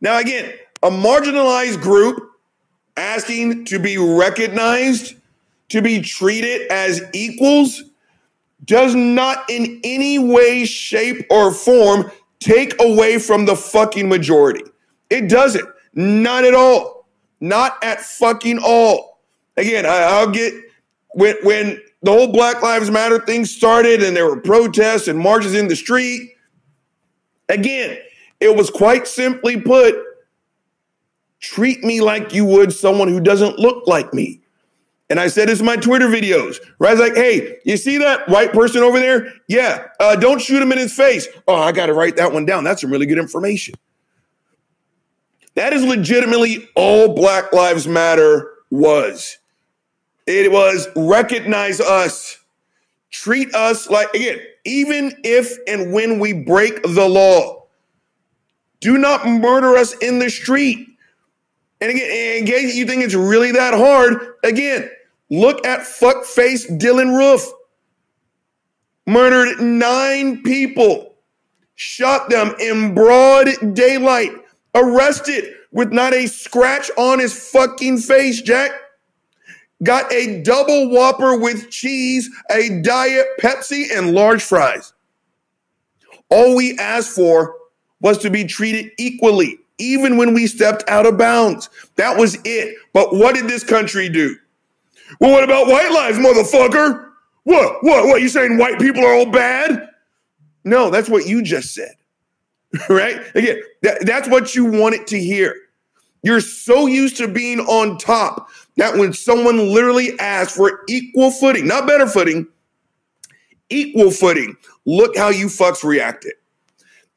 Now, again, a marginalized group asking to be recognized, to be treated as equals, does not in any way, shape, or form take away from the fucking majority. It doesn't. Not at all. Not at fucking all. Again, I, I'll get, when, when the whole Black Lives Matter thing started and there were protests and marches in the street, again, it was quite simply put, treat me like you would someone who doesn't look like me. And I said this in my Twitter videos, right? I was like, hey, you see that white person over there? Yeah, uh, don't shoot him in his face. Oh, I got to write that one down. That's some really good information. That is legitimately all Black Lives Matter was. It was recognize us, treat us like, again, even if and when we break the law, do not murder us in the street. And again, in case you think it's really that hard, again, look at fuckface Dylan Roof. Murdered nine people, shot them in broad daylight, arrested with not a scratch on his fucking face, Jack. Got a double Whopper with cheese, a Diet Pepsi, and large fries. All we asked for was to be treated equally, even when we stepped out of bounds. That was it. But what did this country do? Well, what about white lives, motherfucker? What, what, what, you saying white people are all bad? No, that's what you just said, right? Again, that, that's what you wanted to hear. You're so used to being on top that when someone literally asks for equal footing, not better footing, equal footing, look how you fucks reacted.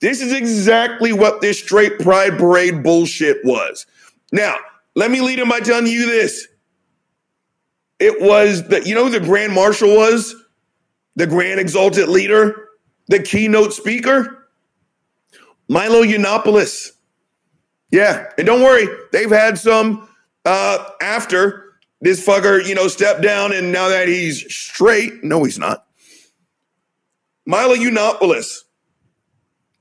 This is exactly what this straight pride parade bullshit was. Now, let me lead him by telling you this. It was that, you know, who the grand marshal was, the grand exalted leader, the keynote speaker, Milo Yiannopoulos. Yeah. And don't worry, they've had some uh, after this fucker, you know, stepped down. And now that he's straight, no, he's not. Milo Yiannopoulos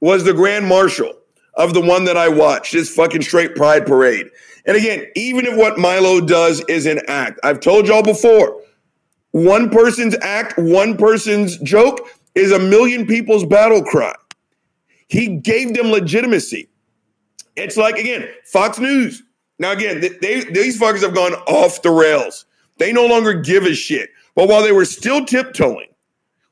was the grand marshal of the one that I watched, this fucking straight pride parade. And again, even if what Milo does is an act, I've told y'all before, one person's act, one person's joke is a million people's battle cry. He gave them legitimacy. It's like, again, Fox News. Now, again, they, these fuckers have gone off the rails. They no longer give a shit. But while they were still tiptoeing,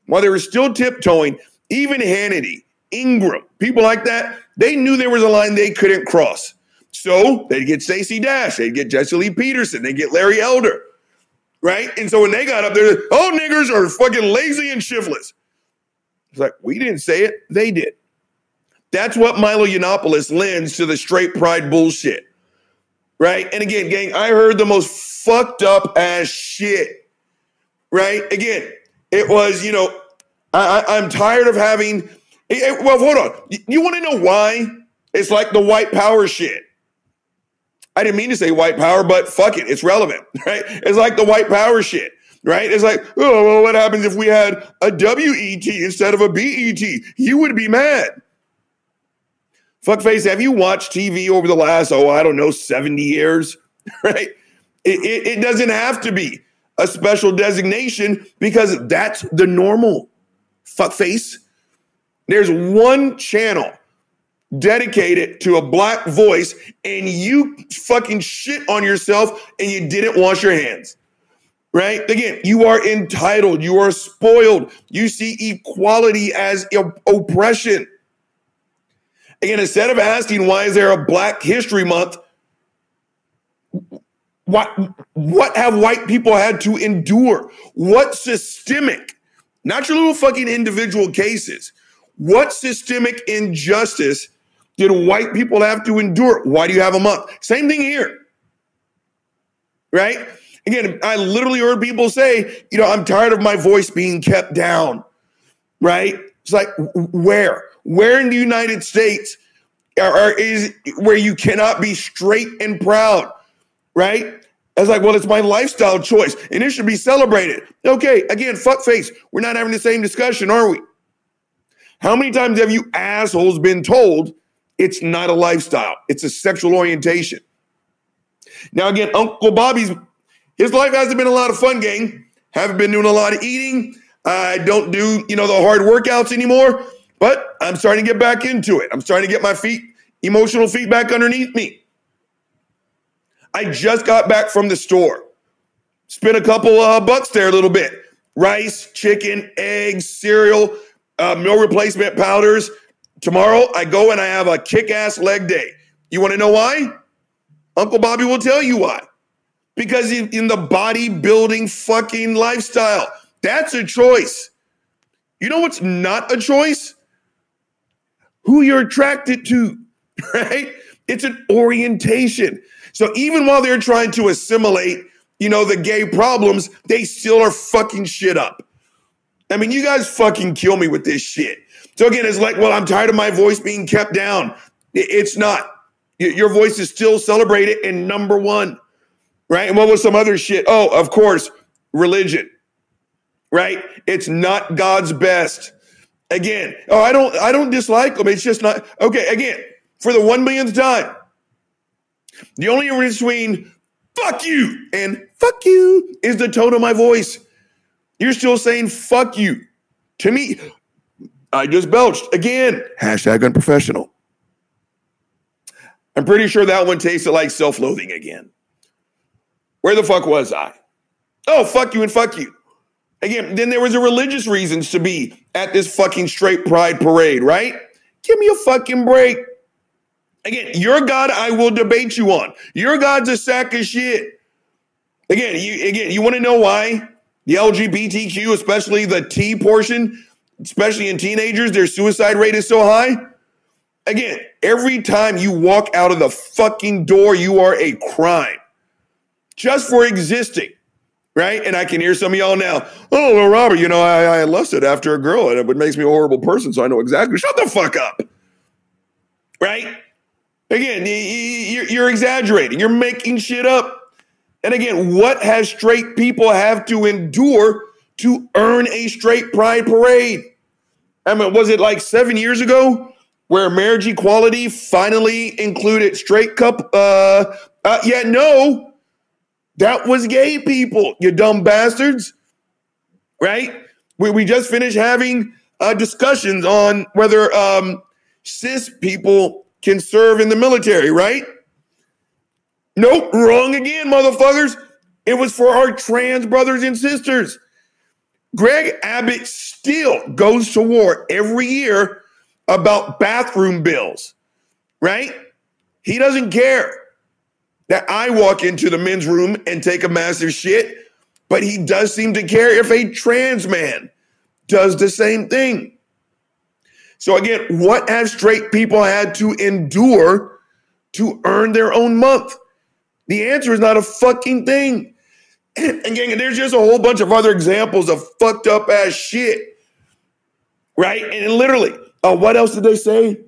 while they were still tiptoeing, even Hannity, Ingram, people like that, they knew there was a line they couldn't cross. So they'd get Stacey Dash, they'd get Jesse Lee Peterson, they'd get Larry Elder, right? And so when they got up there, oh, niggers are fucking lazy and shiftless. It's like, we didn't say it, they did. That's what Milo Yiannopoulos lends to the straight pride bullshit, right? And again, gang, I heard the most fucked up ass shit, right? Again, it was, you know, I, I, I'm tired of having... Well, hold on. You want to know why? It's like the white power shit. I didn't mean to say white power, but fuck it. It's relevant, right? It's like the white power shit, right? It's like, oh, well, what happens if we had a W E T instead of a B E T? You would be mad. Fuckface, have you watched T V over the last, oh, I don't know, seventy years, right? It, it, it doesn't have to be a special designation because that's the normal. Fuckface. There's one channel dedicated to a black voice and you fucking shit on yourself and you didn't wash your hands, right? Again, you are entitled. You are spoiled. You see equality as oppression. And instead of asking, why is there a Black History Month? What, what have white people had to endure? What systemic, not your little fucking individual cases, what systemic injustice did white people have to endure? Why do you have them up? Same thing here, right? Again, I literally heard people say, you know, I'm tired of my voice being kept down, right? It's like, where? Where in the United States are, are, is where you cannot be straight and proud, right? It's like, well, it's my lifestyle choice, and it should be celebrated. Okay, again, fuckface, we're not having the same discussion, are we? How many times have you assholes been told it's not a lifestyle, it's a sexual orientation? Now, again, Uncle Bobby's, his life hasn't been a lot of fun, gang. Haven't been doing a lot of eating. I don't do, you know, the hard workouts anymore, but I'm starting to get back into it. I'm starting to get my feet, emotional feet back underneath me. I just got back from the store. Spent a couple uh, bucks there a little bit. Rice, chicken, eggs, cereal, uh, meal replacement powders. Tomorrow I go and I have a kick-ass leg day. You want to know why? Uncle Bobby will tell you why. Because in the bodybuilding fucking lifestyle, that's a choice. You know what's not a choice? Who you're attracted to, right? It's an orientation. So even while they're trying to assimilate, you know, the gay problems, they still are fucking shit up. I mean, you guys fucking kill me with this shit. So again, it's like, well, I'm tired of my voice being kept down. It's not. Your voice is still celebrated and number one, right? And what was some other shit? Oh, of course, religion, right? It's not God's best. Again, oh, I don't, I don't dislike them. It's just not. Okay, again, for the one millionth time, the only difference between fuck you and fuck you is the tone of my voice. You're still saying fuck you. To me, I just belched. Again, hashtag unprofessional. I'm pretty sure that one tasted like self-loathing again. Where the fuck was I? Oh, fuck you and fuck you. Again, then there was a religious reasons to be at this fucking straight pride parade, right? Give me a fucking break. Again, your God, I will debate you on. Your God's a sack of shit. Again, you again, you want to know why? The L G B T Q, especially the T portion, especially in teenagers, their suicide rate is so high. Again, every time you walk out of the fucking door, you are a crime. Just for existing, right? And I can hear some of y'all now, oh, well, Robert, you know, I, I lusted after a girl, and it makes me a horrible person, so I know exactly. Shut the fuck up, right? Again, you're exaggerating. You're making shit up. And again, what has straight people have to endure to earn a straight pride parade? I mean, was it like seven years ago where marriage equality finally included straight couple? Uh, uh, yeah, no, that was gay people, you dumb bastards, right? We, we just finished having uh, discussions on whether um, cis people can serve in the military, right? Nope, wrong again, motherfuckers. It was for our trans brothers and sisters. Greg Abbott still goes to war every year about bathroom bills, right? He doesn't care that I walk into the men's room and take a massive shit, but he does seem to care if a trans man does the same thing. So again, what have straight people had to endure to earn their own month? The answer is not a fucking thing. And again, there's just a whole bunch of other examples of fucked up ass shit, right? And literally, uh, what else did they say?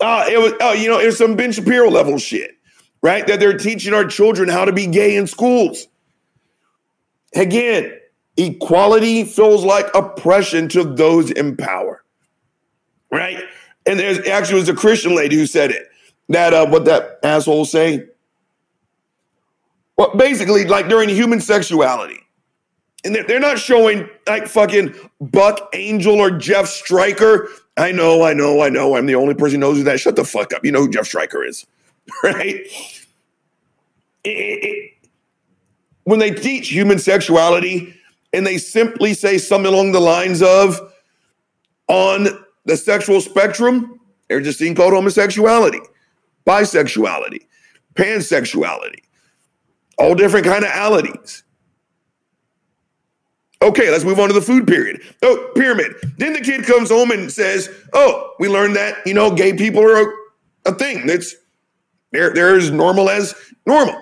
Uh, it was, uh, you know, it's some Ben Shapiro level shit, right? That they're teaching our children how to be gay in schools. Again, equality feels like oppression to those in power. Right? And there's actually was a Christian lady who said it. That uh, what that asshole say? Well, basically, like during human sexuality, and they're not showing like fucking Buck Angel or Jeff Stryker. I know, I know, I know. I'm the only person who knows who that. Shut the fuck up. You know who Jeff Stryker is, right? It, it, it. When they teach human sexuality, and they simply say something along the lines of, on the sexual spectrum, They're just in code homosexuality, bisexuality, pansexuality, all different kind of alities. Okay, let's move on to the food period. Oh, pyramid. Then the kid comes home and says, oh, we learned that, you know, gay people are a, a thing. That's, they're, they're as normal as normal.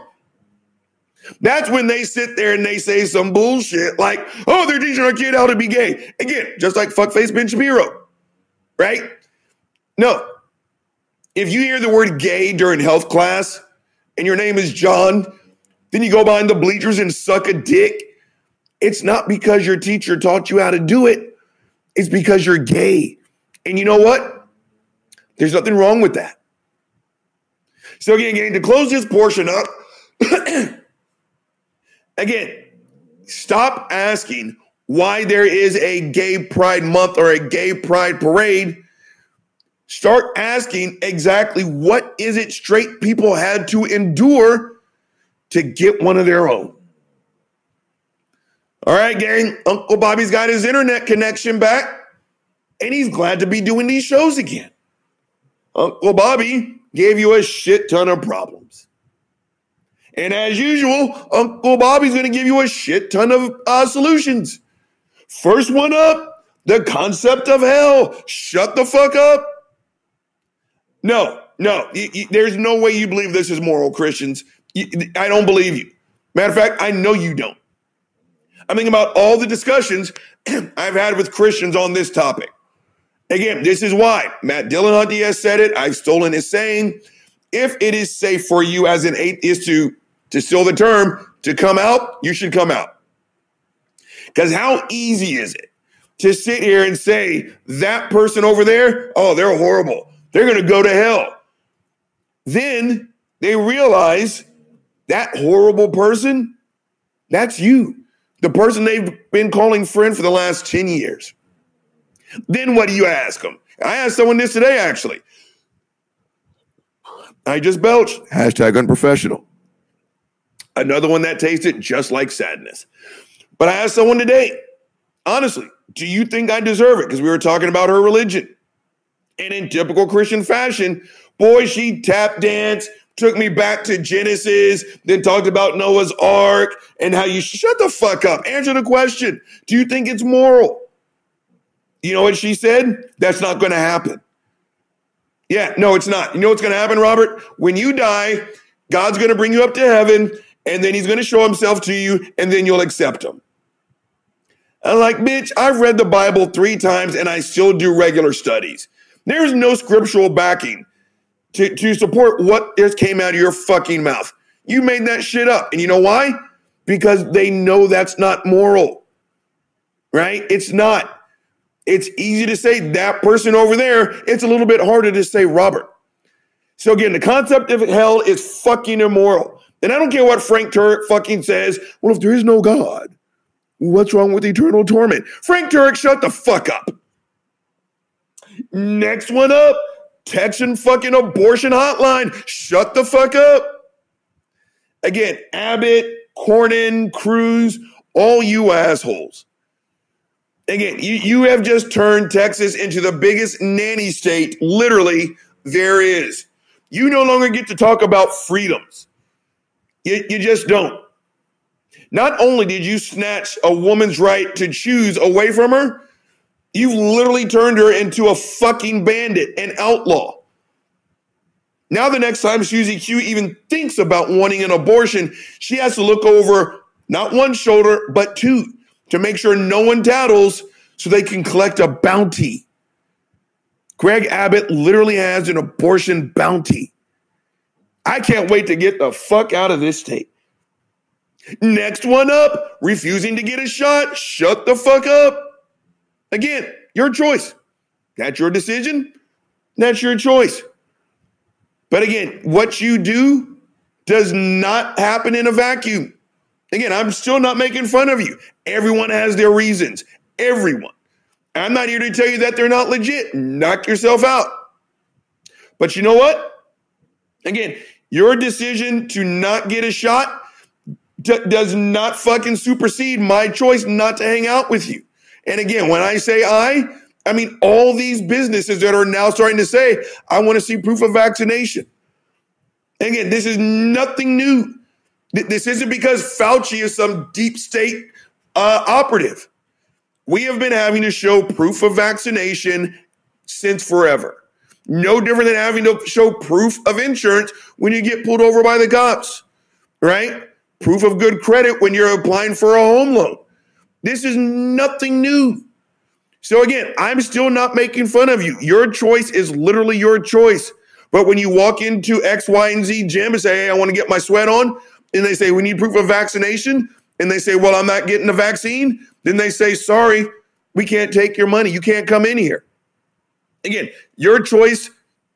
That's when they sit there and they say some bullshit like, oh, they're teaching our kid how to be gay. Again, just like fuckface Ben Shapiro, right? No. If you hear the word gay during health class and your name is John, then you go behind the bleachers and suck a dick. It's not because your teacher taught you how to do it. It's because you're gay. And you know what? There's nothing wrong with that. So again, again to close this portion up, again, stop asking why there is a gay pride month or a gay pride parade. Start asking exactly what is it straight people had to endure to get one of their own. All right, gang, Uncle Bobby's got his internet connection back, and he's glad to be doing these shows again. Uncle Bobby gave you a shit ton of problems. And as usual, Uncle Bobby's going to give you a shit ton of uh, solutions. First one up, the concept of hell. Shut the fuck up. No, no, y- y- there's no way you believe this is moral, Christians. Y- I don't believe you. Matter of fact, I know you don't. I'm thinking about all the discussions I've had with Christians on this topic. Again, this is why Matt Dillahunty has said it. I've stolen his saying. If it is safe for you as an atheist to To steal the term, to come out, you should come out. Because how easy is it to sit here and say, that person over there, oh, they're horrible. They're going to go to hell. Then they realize that horrible person, that's you. The person they've been calling friend for the last ten years. Then what do you ask them? I asked someone this today, actually. I just belched. Hashtag unprofessional. Another one that tasted just like sadness. But I asked someone today, honestly, do you think I deserve it? Because we were talking about her religion. And in typical Christian fashion, boy, she tap danced, took me back to Genesis, then talked about Noah's Ark and how you shut the fuck up. Answer the question. Do you think it's moral? You know what she said? That's not going to happen. Yeah, no, it's not. You know what's going to happen, Robert? When you die, God's going to bring you up to heaven. And then he's going to show himself to you, and then you'll accept him. I'm like, bitch, I've read the Bible three times, and I still do regular studies. There is no scriptural backing to, to support what just came out of your fucking mouth. You made that shit up. And you know why? Because they know that's not moral, right? It's not. It's easy to say that person over there. It's a little bit harder to say Robert. So again, the concept of hell is fucking immoral. And I don't care what Frank Turek fucking says. Well, if there is no God, what's wrong with eternal torment? Frank Turek, shut the fuck up. Next one up, Texan fucking abortion hotline. Shut the fuck up. Again, Abbott, Cornyn, Cruz, all you assholes. Again, you, you have just turned Texas into the biggest nanny state, literally, there is. You no longer get to talk about freedoms. You, you just don't. Not only did you snatch a woman's right to choose away from her, you've literally turned her into a fucking bandit, an outlaw. Now the next time Susie Q even thinks about wanting an abortion, she has to look over not one shoulder, but two to make sure no one tattles so they can collect a bounty. Greg Abbott literally has an abortion bounty. I can't wait to get the fuck out of this state. Next one up, refusing to get a shot. Shut the fuck up. Again, your choice. That's your decision. That's your choice. But again, what you do does not happen in a vacuum. Again, I'm still not making fun of you. Everyone has their reasons. Everyone. I'm not here to tell you that they're not legit. Knock yourself out. But you know what? Again, your decision to not get a shot d- does not fucking supersede my choice not to hang out with you. And again, when I say I, I mean, all these businesses that are now starting to say, I want to see proof of vaccination. And again, this is nothing new. This isn't because Fauci is some deep state uh, operative. We have been having to show proof of vaccination since forever. No different than having to show proof of insurance when you get pulled over by the cops, right? Proof of good credit when you're applying for a home loan. This is nothing new. So again, I'm still not making fun of you. Your choice is literally your choice. But when you walk into X, Y, and Z gym and say, hey, I want to get my sweat on, and they say, we need proof of vaccination, and they say, well, I'm not getting the vaccine, then they say, sorry, we can't take your money. You can't come in here. Again, your choice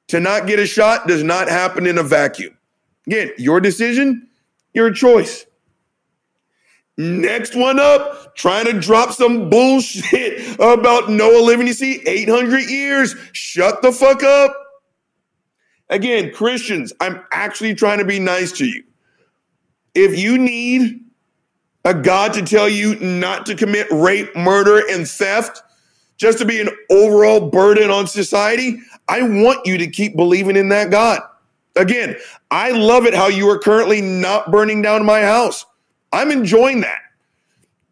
to not get a shot does not happen in a vacuum. Again, your decision, your choice. Next one up, trying to drop some bullshit about Noah living to see eight hundred years. Shut the fuck up. Again, Christians, I'm actually trying to be nice to you. If you need a God to tell you not to commit rape, murder, and theft, just to be an overall burden on society, I want you to keep believing in that God. Again, I love it how you are currently not burning down my house. I'm enjoying that,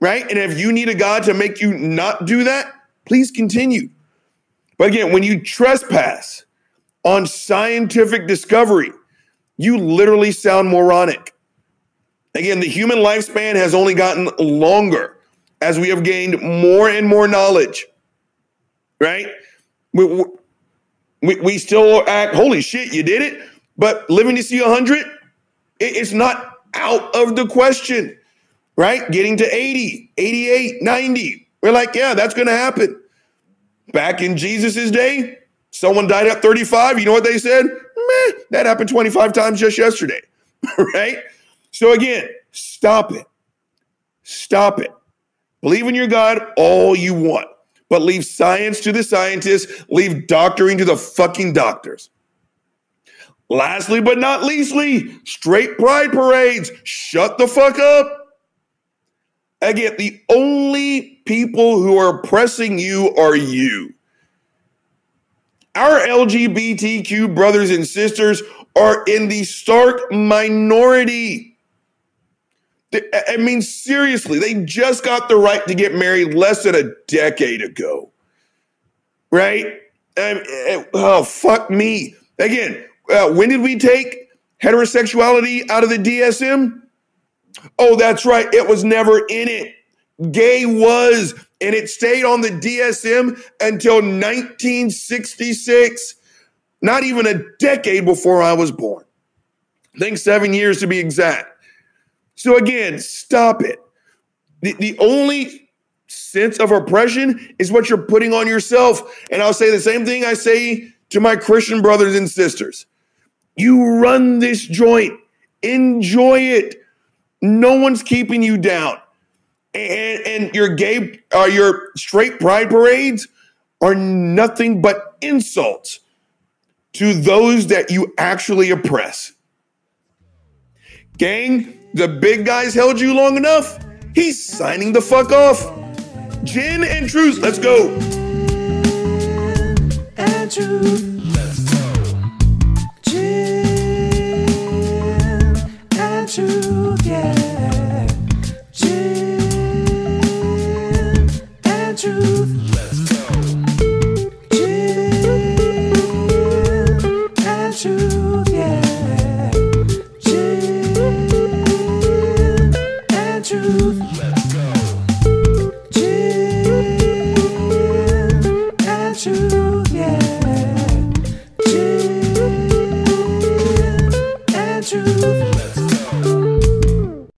right? And if you need a God to make you not do that, please continue. But again, when you trespass on scientific discovery, you literally sound moronic. Again, the human lifespan has only gotten longer as we have gained more and more knowledge. Right? We, we, we still act, holy shit, you did it. But living to see one hundred, it, it's not out of the question, right? Getting to eighty, eighty-eight, ninety. We're like, yeah, that's going to happen. Back in Jesus's day, someone died at thirty-five. You know what they said? Meh, that happened twenty-five times just yesterday, right? So again, stop it. Stop it. Believe in your God all you want. But leave science to the scientists, leave doctoring to the fucking doctors. Lastly, but not leastly, straight pride parades. Shut the fuck up. Again, the only people who are oppressing you are you. Our L G B T Q brothers and sisters are in the stark minority. I mean, seriously, they just got the right to get married less than a decade ago, right? I mean, oh, fuck me. Again, uh, when did we take heterosexuality out of the D S M? Oh, that's right. It was never in it. Gay was, and it stayed on the D S M until nineteen sixty-six, not even a decade before I was born. I think seven years to be exact. So again, stop it. The, the only sense of oppression is what you're putting on yourself. And I'll say the same thing I say to my Christian brothers and sisters. You run this joint. Enjoy it. No one's keeping you down. And, and your gay, uh, your straight pride parades are nothing but insults to those that you actually oppress. Gang, the big guy's held you long enough. He's signing the fuck off. Gin and Truth, let's go. And Truth, let's go. Gin and Truth, yeah. Gin and Truth, let's go. Gin and Truth, yeah. Let's go. Gin and Truth, yeah. Gin and Truth. Let's go.